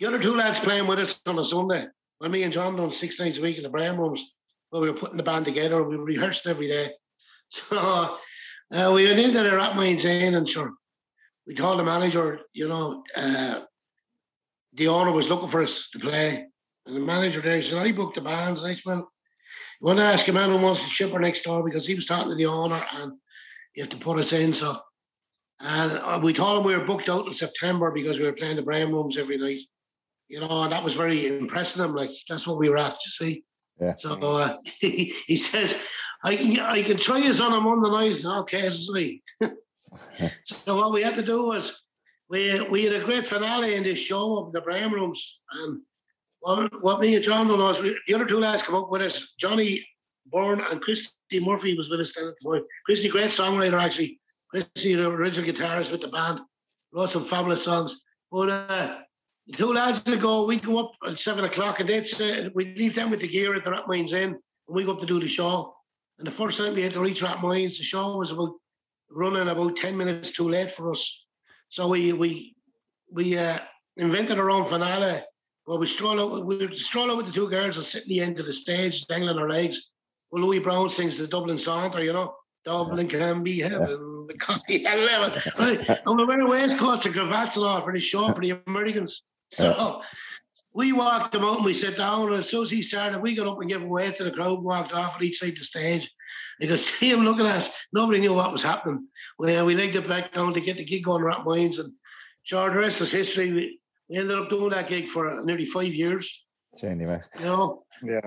the other two lads playing with us on a Sunday. When me and John done six nights a week in the Braemor Rooms, where we were putting the band together, we rehearsed every day. So uh, we went into the Rathmines Inn, and sure, we told the manager, you know, uh, the owner was looking for us to play, and the manager there said, "I booked the bands." And I said, "Well, you want to ask a man who wants to shipper next door because he was talking to the owner, and you have to put us in." So. And we told him we were booked out in September because we were playing the Braemor Rooms every night. You know, and that was very impressing him. Like, that's what we were after, see? Yeah. So uh, he, he says, I can, I can try this on a Monday night. Okay, see. So what we had to do was, we we had a great finale in this show of the Braemor Rooms. And what, what me and John done was, we, the other two lads come up with us. Johnny Bourne and Christy Murphy was with us then at the time. Christy, great songwriter, actually. Christy, the original guitarist with the band, wrote some fabulous songs. But uh, the two lads that go, we go up at seven o'clock and they'd say, we leave them with the gear at the Rathmines Inn and we go up to do the show. And the first time we had to reach Rathmines, the show was about running about ten minutes too late for us. So we we we uh, invented our own finale. Well, we stroll out, we stroll out with the two girls and sit at the end of the stage, dangling our legs. Well, Louis Brown sings the Dublin Saunter, you know. Dublin can be heaven, the coffee and lemon. Right? And we're wearing waistcoats and cravats and all, pretty short for the Americans. So we walked them out and we sat down, and as soon as he started, we got up and gave away to the crowd and walked off at each side of the stage. You could see him looking at us. Nobody knew what was happening. We, uh, we legged it back down to get the gig going at Rathmines, and sure, the rest is history. We, we ended up doing that gig for nearly five years. Anyway. You know? Yeah.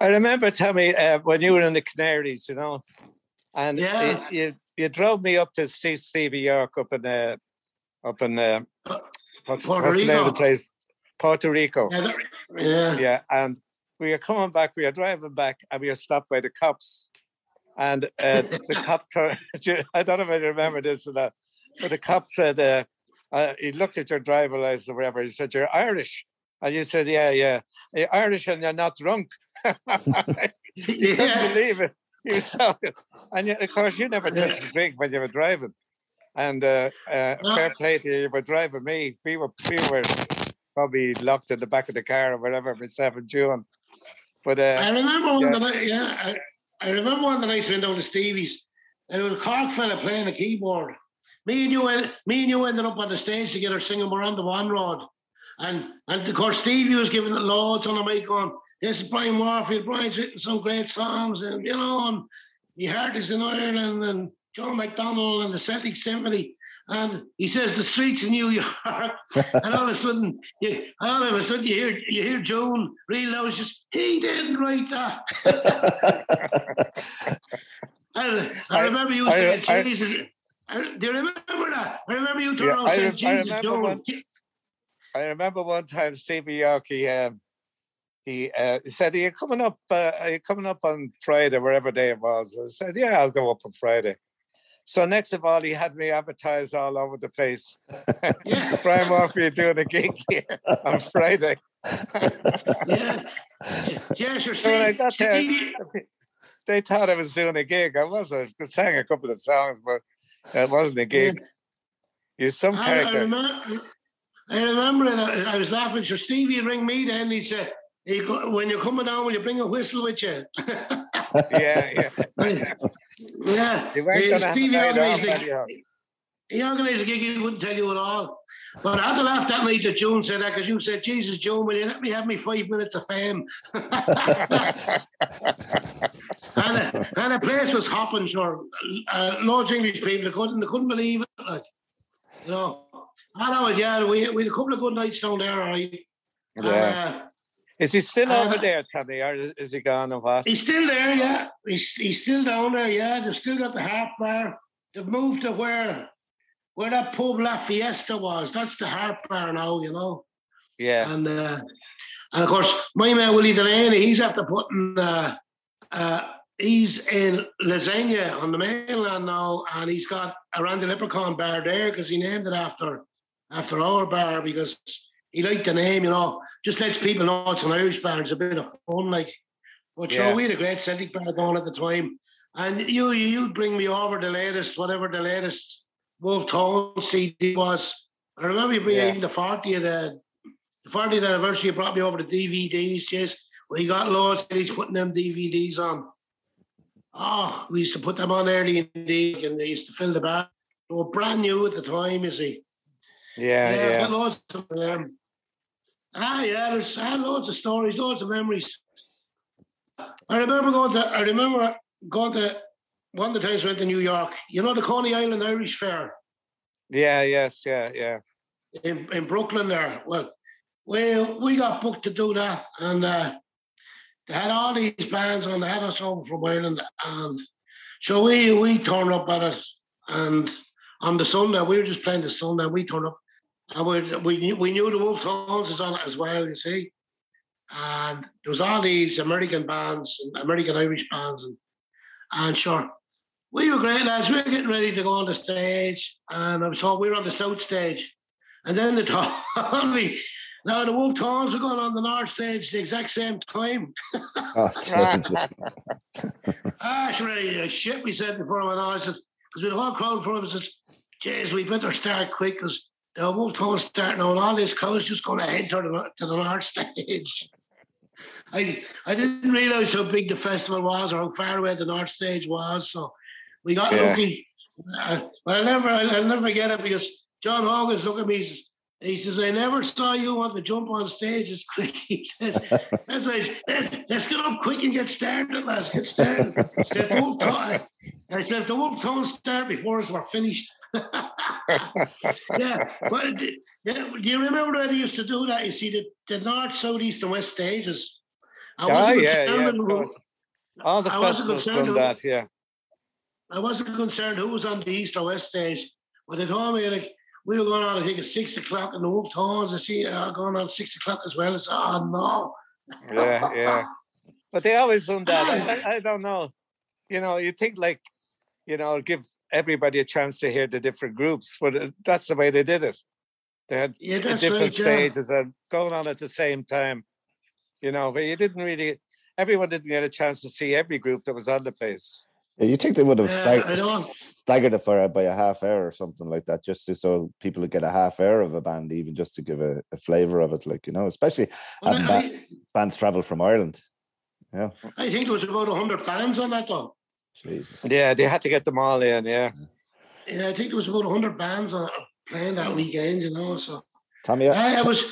I remember, Tommy, uh, when you were in the Canaries, you know, and yeah. you, you you drove me up to see Stevie York up in, uh, up in uh, what's, Puerto what's Rico. The name of the place? Puerto Rico. Yeah, that, yeah. Yeah, and we were coming back, we were driving back, and we were stopped by the cops. And uh, the cop, turned, I don't know if I remember this or not, but the cop said, uh, uh, he looked at your driver's license or whatever, he said, "You're Irish." And you said, "Yeah, yeah, you're Irish and you're not drunk." You couldn't believe it. You know? And yet, of course, you never touched a drink when you were driving. And uh, uh, no. fair play to you, you were driving me. We were, we were probably locked in the back of the car or whatever, myself and June. But uh, I remember one yeah. that I, yeah, I, I remember one of the nights we went down to Stevie's, and it was a Cork fella playing the keyboard. Me and you, me and you ended up on the stage together singing "We're on the One Road," and and of course Stevie was giving it loads on the mic on. This is Brian Warfield. Brian's written some great songs, and you know, and the Heart is in Ireland, and John McDonald, and the Celtic Symphony, and he says the streets in New York, and all of a sudden, you, all of a sudden, you hear you hear Joel realize just he didn't write that. I, I remember you saying Jesus. I, I, do you remember that? I remember you turning yeah, saying Jesus, Joel. One, I remember one time Stevie York, he, um, he, uh, he said, "Are you coming up? Uh, are you coming up on Friday, wherever day it was?" I said, "Yeah, I'll go up on Friday." So next of all, he had me advertised all over the place. Yeah. Brian Warfield doing a gig here on Friday. Yeah, yeah, sure. So when I got there, they thought I was doing a gig. I was. I sang a couple of songs, but it wasn't a gig. You're some character. I, I, remember, I remember it. I was laughing. So Stevie would ring me then. He'd say, "When you're coming down, will you bring a whistle with you?" Yeah, yeah. Yeah, uh, Stevie organised a, he organised a gig he wouldn't tell you at all. But I had to laugh that night that June said that, because you said, "Jesus, June, will you let me have me five minutes of fame?" And, uh, and the place was hopping, sure. Uh, loads of English people, they couldn't, they couldn't believe it. Like, you know, I know it, yeah, we, we had a couple of good nights down there, all right? Yeah. And, uh, Is he still uh, over there, Tommy, or is he gone or what? He's still there, yeah. He's he's still down there, yeah. They've still got the harp bar. They've moved to where where that pub La Fiesta was. That's the harp bar now, you know. Yeah. And uh, and of course, my man Willie Delaney, he's after putting uh, uh, he's in Lasagna on the mainland now, and he's got around the Leprechaun bar there because he named it after after our bar because he liked the name, you know. Just lets people know it's an Irish bar. It's a bit of fun, like. But yeah. Sure, we had a great Celtic bar going at the time. And you, you, you'd bring me over the latest, whatever the latest Wolfe Tones C D was. I remember you bring yeah. even the fortieth, uh, the fortieth anniversary. You brought me over the D V Ds, just we got loads. He's putting them D V Ds on. Oh, we used to put them on early in the day, and they used to fill the bar. They were brand new at the time, you see. Yeah, yeah. yeah. Got loads of them. Ah, yeah, there's ah, loads of stories, loads of memories. I remember going to, I remember going to, one of the times I went to New York, you know, the Coney Island Irish Fair? Yeah, yes, yeah, yeah. In in Brooklyn there. Well, we, we got booked to do that, and uh, they had all these bands on, they had us over from Ireland, and so we, we turned up at it, and on the Sunday, we were just playing the Sunday, we turned up. And we, we, knew, we knew the Wolfe Tones was on it as well, you see. And there was all these American bands and American Irish bands. And, and sure, We were great lads. We were getting ready to go on the stage, and I was told we were on the south stage. And then they told me, now the Wolfe Tones were going on the north stage the exact same time. Oh, Jesus. That's really a shit we said before I went on. I said, because the whole crowd for us, I said, geez, we better start quick, because the Wolfe Tones starting on all these crowds just going to head to the, to the north stage. I I didn't realise how big the festival was or how far away the north stage was, so we got yeah. lucky. Uh, but I'll never, I'll never forget it, because John Hogan's looking at me, he says, I never saw you want to jump on stage as quick. He says, let's, let's get up quick and get started, lads, get started. I said, if the Wolfe Tones start before us, we're finished. yeah, but yeah, do you remember how they used to do that? You see, the, the north, south, east and west stages. I wasn't oh, yeah, concerned yeah, who, All the I wasn't concerned who, that, yeah. I wasn't concerned who was on the east or west stage, but they told me, like, we were going on, I think, at six o'clock, and the Wolfe Tones, I see, uh, going on at six o'clock as well. It's, oh, no. Yeah, yeah. But they always done that. I, I don't know. You know, you think, like, you know, give everybody a chance to hear the different groups, but that's the way they did it. They had yeah, different right, stages yeah. and going on at the same time. You know, but you didn't really, everyone didn't get a chance to see every group that was on the place. Yeah, you think they would have stag- uh, staggered it for by a half hour or something like that, just to, so people would get a half hour of a band, even just to give a, a flavour of it, like, you know, especially well, I, ba- I, bands travel from Ireland. Yeah, I think there was about one hundred bands on that, though. Jesus. Yeah, they had to get them all in, yeah. Yeah, I think there was about one hundred bands on, playing that weekend, you know, so... Tommy, I, I was...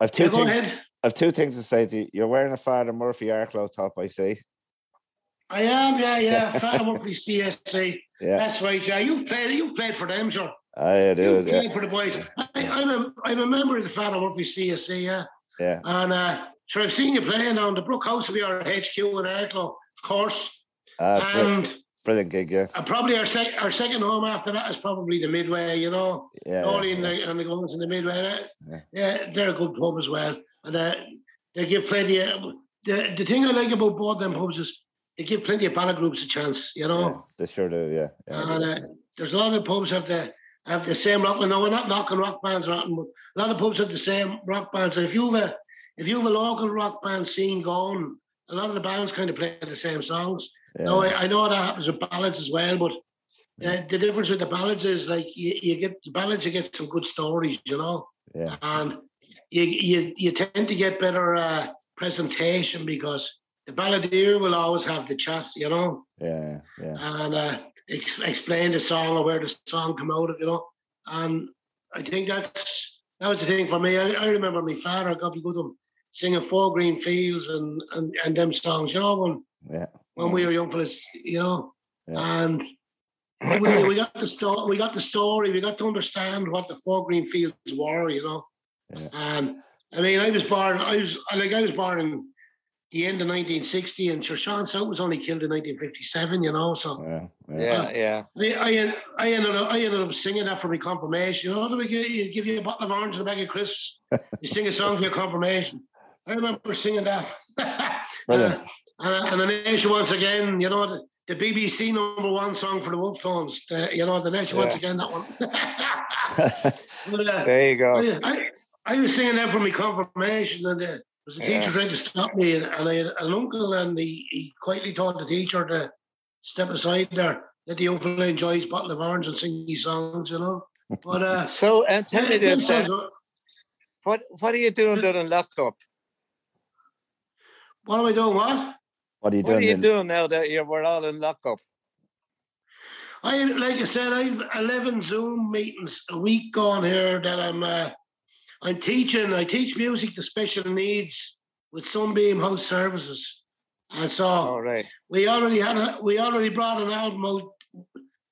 I've two yeah, things, ahead. I've two things to say to you. You're wearing a Father Murphy Arklow top, I see. I am, yeah, yeah. Father Murphy C S C. Yeah. That's right, yeah. You've played you've played for them, sure. I do. You've played yeah. for the boys. I, I'm a I'm a member of the Father Murphy C S C, yeah. Yeah. And uh, so I've seen you playing on the Brookhouse of your H Q in Arklow, of course. Uh, and brilliant gig, yeah. And probably our sec- our second home after that is probably the Midway, you know. Yeah. Only yeah, in yeah. the and the guns in the Midway. Yeah. yeah, they're a good pub as well. And uh, they give plenty of the the thing I like about both them pubs is they give plenty of ballad groups a chance, you know. Yeah, they sure do, yeah. yeah and uh, there's a lot of pubs have the have the same rock. No, we're not knocking rock bands, rotten, but a lot of pubs have the same rock bands. If you've a if you've a local rock band scene going, a lot of the bands kind of play the same songs. Yeah. No, I, I know that happens with ballads as well, but uh, the difference with the ballads is like you, you get the ballads, you get some good stories, you know. Yeah. And you you you tend to get better uh, presentation because the balladeer will always have the chat, you know. Yeah, yeah. And uh, ex- explain the song or where the song come out of, you know. And I think that's that was the thing for me. I, I remember my father, God be good him, singing Four Green Fields and, and, and them songs, you know, when yeah. when we were young fellas, you know. Yeah. And we, we got the story. We got the story. We got to understand what the Four Green Fields were, you know. Yeah. And I mean, I was born. I was like I was born in the end of nineteen sixty, and Sir Sean South was only killed in nineteen fifty-seven, you know, so... Yeah, yeah. Uh, yeah. I, I, I, ended up, I ended up singing that for my confirmation. You know, do we give, you give you a bottle of orange and a bag of crisps. You sing a song for your confirmation. I remember singing that. Brilliant. uh, and the nation once again, you know, the, the B B C number one song for the Wolfe Tones, the, you know, the nation yeah. once again, that one. But, uh, there you go. I, I, I was singing that for my confirmation, and... Uh, was the yeah. teacher trying to stop me, and, and I had an uncle, and he, he quietly told the teacher to step aside there, let the young fella enjoy his bottle of orange and sing his songs, you know. But uh, so, and tell me this, uh, what what are you doing uh, during lock-up? What am I doing? What? What are you doing? What are you then? doing now that you're we're all in lock-up? I like I said, I've eleven Zoom meetings a week gone here that I'm. Uh, I'm teaching, I teach music to special needs with Sunbeam House Services. And so oh, right. we already had, a, we already brought an album out,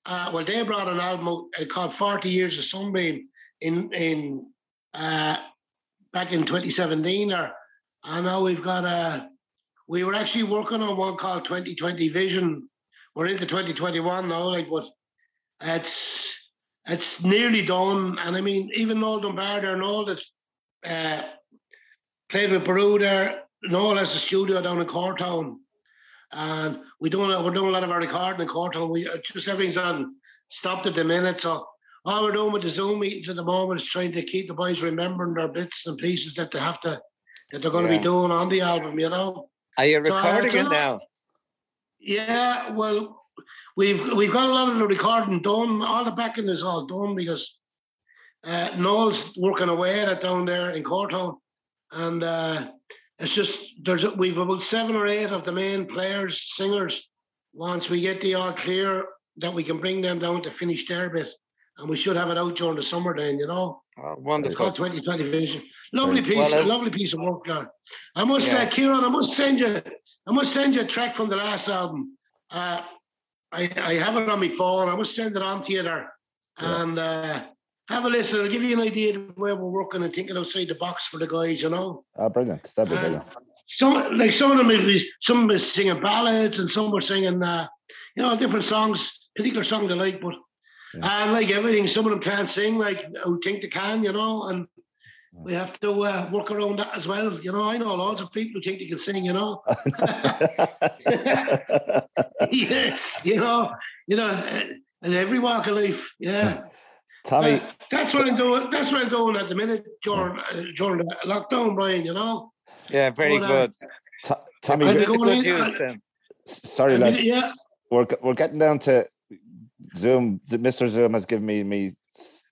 uh, well, they brought an album out called forty Years of Sunbeam in, in uh, back in twenty seventeen. Or, and now we've got a, we were actually working on one called twenty twenty Vision. We're into twenty twenty-one now, like, but it's, It's nearly done, and I mean, even Noel Dunbar and all that uh, played with Brú there. Noel has a studio down in Core Town, and we don't we're doing a lot of our recording in Core Town. We just everything's on stopped at the minute, so all we're doing with the Zoom meetings at the moment is trying to keep the boys remembering their bits and pieces that they have to that they're going yeah. to be doing on the album. You know, are you recording so, uh, it now? Yeah, well, we've we've got a lot of the recording done. All the backing is all done because uh, Noel's working away at it down there in Core Town, and uh, it's just there's we've about seven or eight of the main players, singers. Once we get the all clear, that we can bring them down to finish their bit, and we should have it out during the summer. Then you know, oh, wonderful. It's called twenty twenty Vision. Lovely piece, well, lovely piece of work there. I must, yeah. uh, Kieran, I must send you. I must send you a track from the last album. Uh, I, I have it on my phone. I must send it on to you there. Yeah. And uh, have a listen. It'll give you an idea of where we're working and thinking outside the box for the guys, you know. Oh, brilliant. That'd be uh, brilliant. Some, like some of them is, some is singing ballads and some were singing, uh, you know, different songs, particular songs they like. But yeah. And like everything, some of them can't sing like who think they can, you know. And we have to uh, work around that as well. You know, I know lots of people who think they can sing, you know. yeah, you know, you know, in every walk of life, yeah. Tommy. Uh, that's what I'm doing. That's what I'm doing at the minute during, uh, during the lockdown, Brian, you know. Yeah, very but, good. Uh, T- Tommy, you're good in, news, I, sorry, I mean, lads. Yeah. We're, we're getting down to Zoom. Mister Zoom has given me, me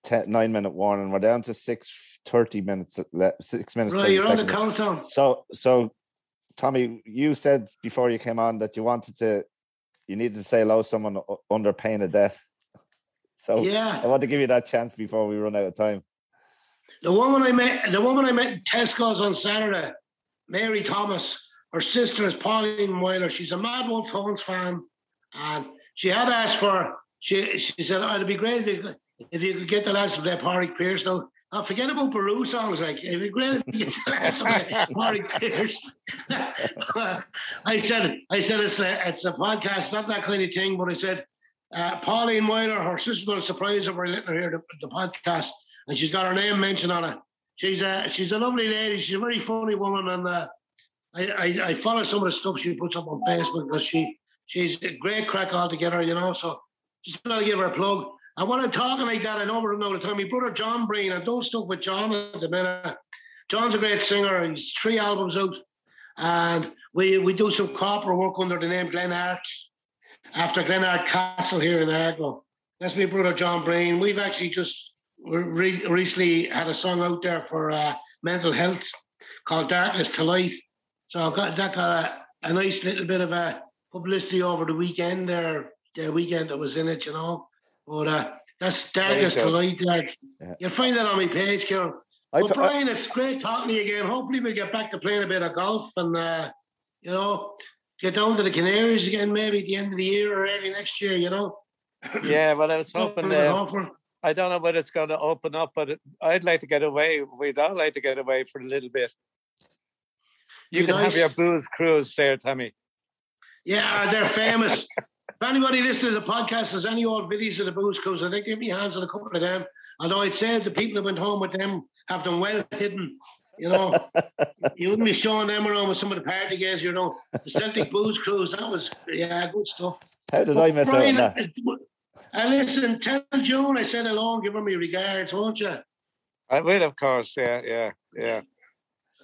ten, nine minute warning. We're down to six. Thirty minutes, six minutes. Right, you're on the countdown. So, so, Tommy, you said before you came on that you wanted to, you needed to say hello to someone under pain of death. So, yeah, I want to give you that chance before we run out of time. The woman I met, the woman I met in Tesco's on Saturday, Mary Thomas. Her sister is Pauline Myler. She's a mad Wolfe Tones fan, and she had asked for. She she said, oh, "It'd be great if you, if you could get the last of that Pádraig Pierce though." Oh, forget about Brú songs. Like, it'd be great if you get the last of Pádraig Pierce. I said, I said it's a, it's a podcast, not that kind of thing. But I said, uh, Pauline Myler, her sister's going to surprise her by letting her hear the, the podcast, and she's got her name mentioned on it. She's a she's a lovely lady. She's a very funny woman, and uh, I, I I follow some of the stuff she puts up on Facebook because she she's a great crack altogether, you know. So just gotta give her a plug. And when I'm talking like that, I know we're going to time. My brother John Breen, I do stuff with John at the minute. John's a great singer. He's three albums out. And we we do some corporate work under the name Glenart, after Glenart Castle here in Arklow. That's my brother John Breen. We've actually just re- recently had a song out there for uh, mental health called Darkness to Light. So I've got, that got a, a nice little bit of a publicity over the weekend there, the weekend that was in it, you know. But uh, that's Darkness to Light, Derek. Yeah. You'll find that on my page, Kieran. But I, Brian, I, it's great talking to you again. Hopefully we'll get back to playing a bit of golf and, uh, you know, get down to the Canaries again maybe at the end of the year or early next year, you know. Yeah, well, I was hoping... Uh, I don't know whether it's going to open up, but it, I'd like to get away. We'd all like to get away for a little bit. You can nice. have your booze cruise there, Tommy. Yeah, they're famous. If anybody listening to the podcast has any old videos of the booze cruise, I think give me hands on a couple of them. Although I'd say the people who went home with them have them well hidden. You know, you wouldn't be showing them around with some of the party guys, you know. The Celtic booze cruise, that was, yeah, good stuff. How did but I miss Brian, out on that? I, I listen, tell Joan I said hello and give her my regards, won't you? I will, of course, yeah, yeah, yeah.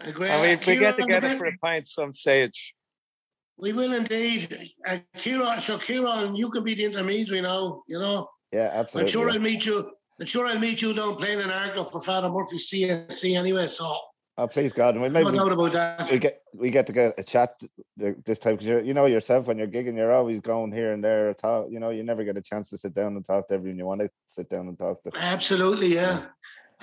And we, we get together for a pint some stage. We will indeed. Uh, Kieran, so Kieran, you can be the intermediary now, you know. Yeah, absolutely. I'm sure I'll meet you. I'm sure I'll meet you down playing in Arklow for Father Murphy C S C anyway. So, oh please God, and we maybe no doubt about that. We get we get to get a chat this time because you know yourself when you're gigging, you're always going here and there. Talk, you know, you never get a chance to sit down and talk to everyone you want to sit down and talk to. Absolutely, yeah.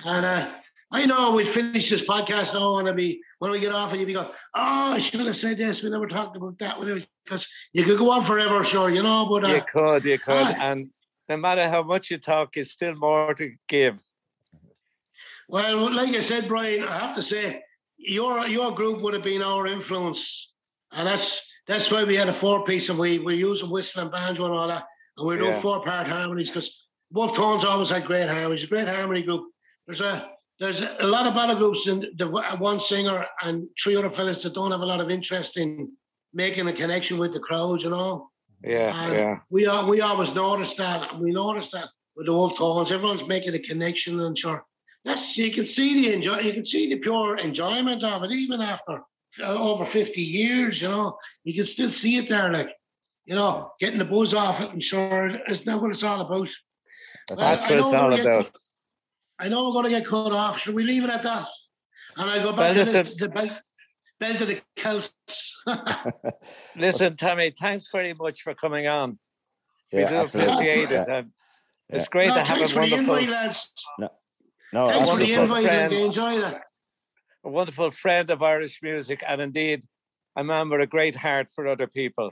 yeah. And uh, I know we'd finish this podcast now and I'd be. When we get off and you be going, oh, I should have said this. We never talked about that. Because you could go on forever, sure, you know. But uh, You could, you could. Uh, and no matter how much you talk, there's still more to give. Well, like I said, Brian, I have to say, your your group would have been our influence. And that's that's why we had a four-piece and we were using whistle and banjo and all that. And we were doing yeah. four-part harmonies because Wolfe Tones always had great harmonies. A great harmony group. There's a... There's a lot of battle groups and the one singer and three other fellas that don't have a lot of interest in making a connection with the crowds and all. Yeah, and yeah. We are, we always noticed that. We noticed that with the Wolfe Tones, everyone's making a connection, and sure, that's you can see the enjoy, you can see the pure enjoyment of it, even after uh, over fifty years. You know, you can still see it there, like, you know, getting the buzz off it, and sure, it's not what it's all about. Well, that's what it's all about. Get, I know we're going to get cut off. Should we leave it at that? And I go back well, to this, the belt, belt of the Celts. Listen, Tommy, thanks very much for coming on. Yeah, we do absolutely. appreciate yeah. it. And yeah. It's great no, to have a wonderful... The invite, lads. No, no, thanks for the invite, friend, and enjoy that. A wonderful friend of Irish music, and indeed a man with a great heart for other people.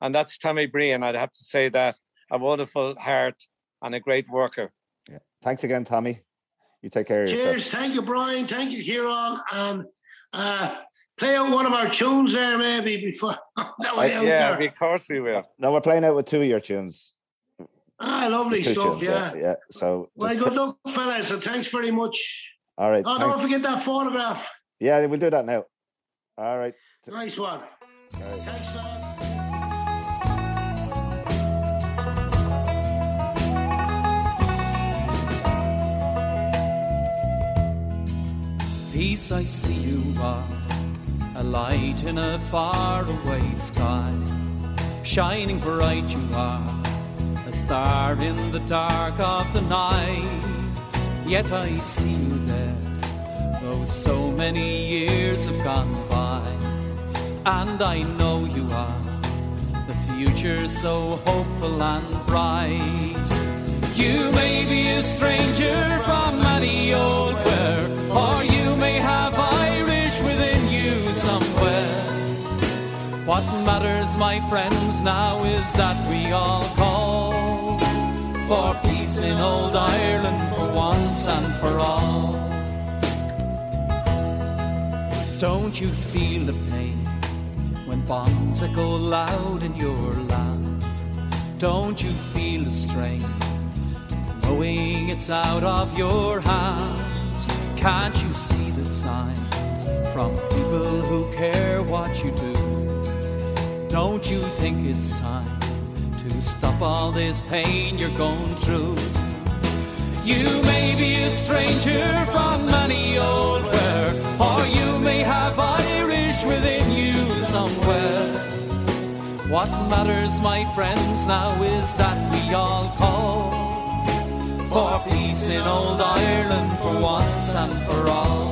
And that's Tommy Breen, I'd have to say that. A wonderful heart and a great worker. Yeah. Thanks again, Tommy. You take care of Cheers. yourself. Cheers. Thank you, Brian. Thank you, Kieran. And uh, play out one of our tunes there, maybe, before. that way I, out yeah, there. Of course we will. No, we're playing out with two of your tunes. Ah, lovely stuff, tunes, yeah. yeah. yeah. So well, good luck, fellas, and thanks very much. All right. Oh, thanks. Don't forget that photograph. Yeah, we'll do that now. All right. Nice one. All right. Thanks, son. Peace, I see you are a light in a faraway sky. Shining bright you are, a star in the dark of the night. Yet I see you there, though so many years have gone by. And I know you are, the future so hopeful and bright. You may be a stranger from any old where, or you may have Irish within you somewhere. What matters, my friends, now is that we all call for peace in old Ireland for once and for all. Don't you feel the pain when bombs echo loud in your land? Don't you feel the strain knowing it's out of your hands? Can't you see the signs from people who care what you do? Don't you think it's time to stop all this pain you're going through? You may be a stranger from any old where, or you may have Irish within you somewhere. What matters, my friends, now is that we all call for peace in old Ireland for once and for all.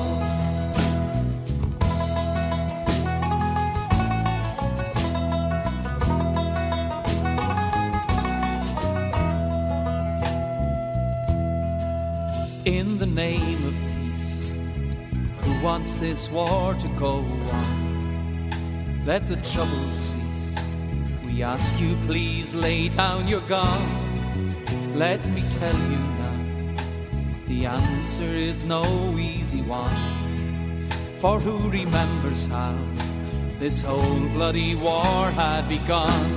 In the name of peace, who wants this war to go on? Let the trouble cease. We ask you, please lay down your gun. Let me tell you now, the answer is no easy one. For who remembers how this whole bloody war had begun?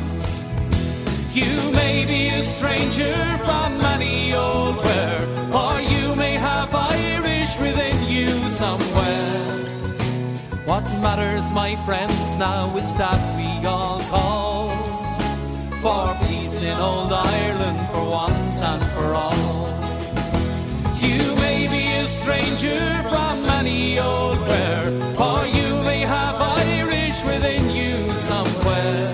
You may be a stranger from any old where, or you may have Irish within you somewhere. What matters, my friends, now is that we all call for peace in old Ireland for once and for all. You may be a stranger from any old where, or you may have Irish within you somewhere.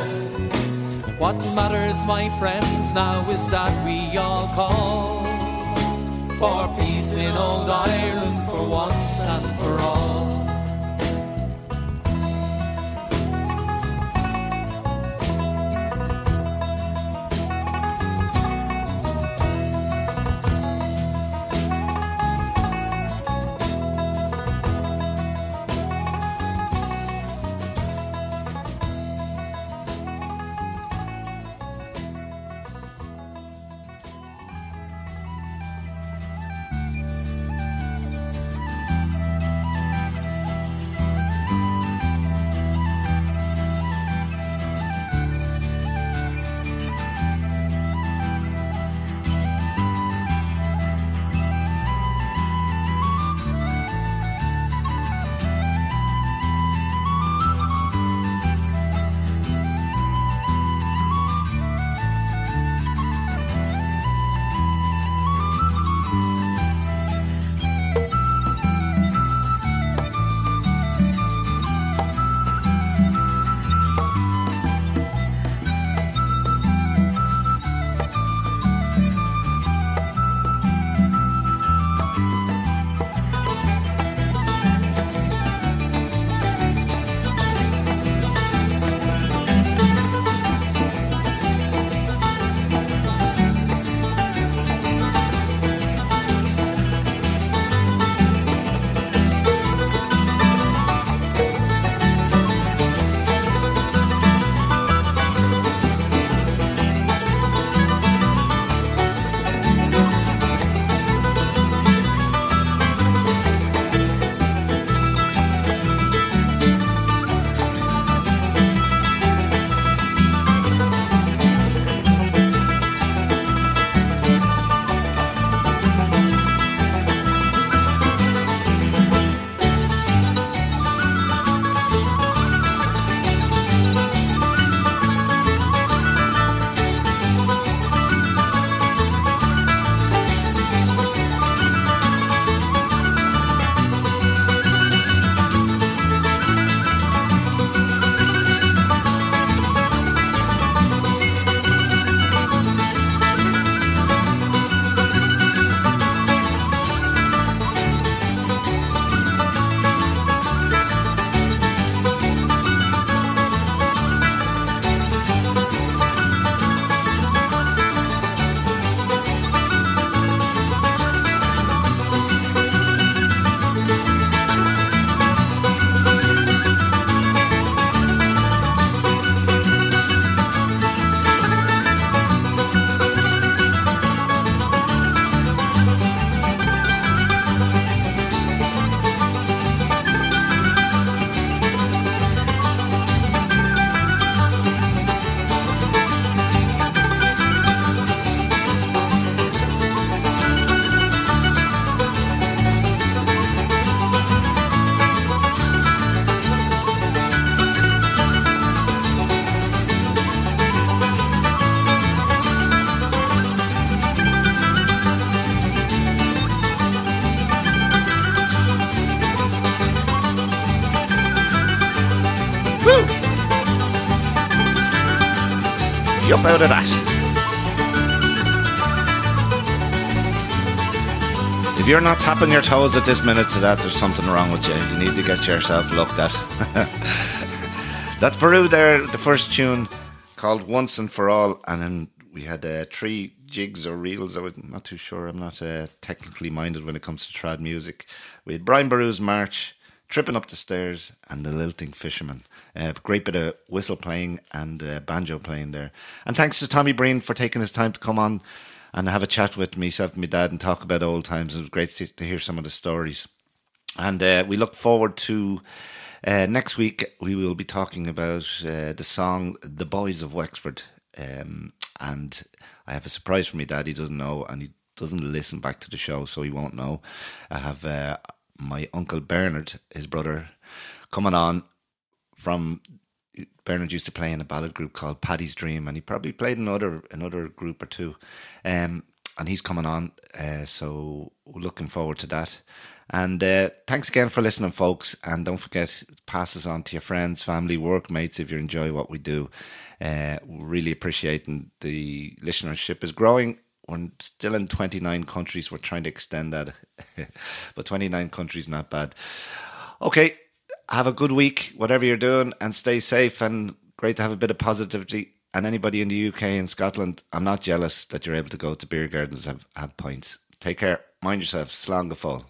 What matters, my friends, now is that we all call for peace in old Ireland for once and for all. Woo! You're proud of that. If you're not tapping your toes at this minute to that, there's something wrong with you. You need to get yourself looked at. That's Brú there, the first tune called Once and For All, and then we had uh, three jigs or reels. I'm not too sure. I'm not uh, technically minded when it comes to trad music. We had Brian Baru's March, Tripping Up the Stairs, and The Lilting Fisherman. A uh, great bit of whistle playing and uh, banjo playing there. And thanks to Tommy Breen for taking his time to come on and have a chat with myself and my dad and talk about old times. It was great to hear some of the stories. And uh, we look forward to... Uh, next week, we will be talking about uh, the song The Boys of Wexford. Um, and I have a surprise for me, Dad. He doesn't know, and he doesn't listen back to the show, so he won't know. I have uh, my uncle Bernard, his brother, coming on from... Bernard used to play in a ballad group called Paddy's Dream, and he probably played another another group or two. Um, and he's coming on, uh, so looking forward to that. And uh, thanks again for listening, folks. And don't forget, pass this on to your friends, family, workmates if you enjoy what we do. Uh, really appreciating the listenership is growing. We're still in twenty-nine countries. We're trying to extend that. But twenty-nine countries, not bad. Okay, have a good week, whatever you're doing, and stay safe. And great to have a bit of positivity. And anybody in the U K and Scotland, I'm not jealous that you're able to go to beer gardens and have, have pints. Take care. Mind yourself. Slán go fóill.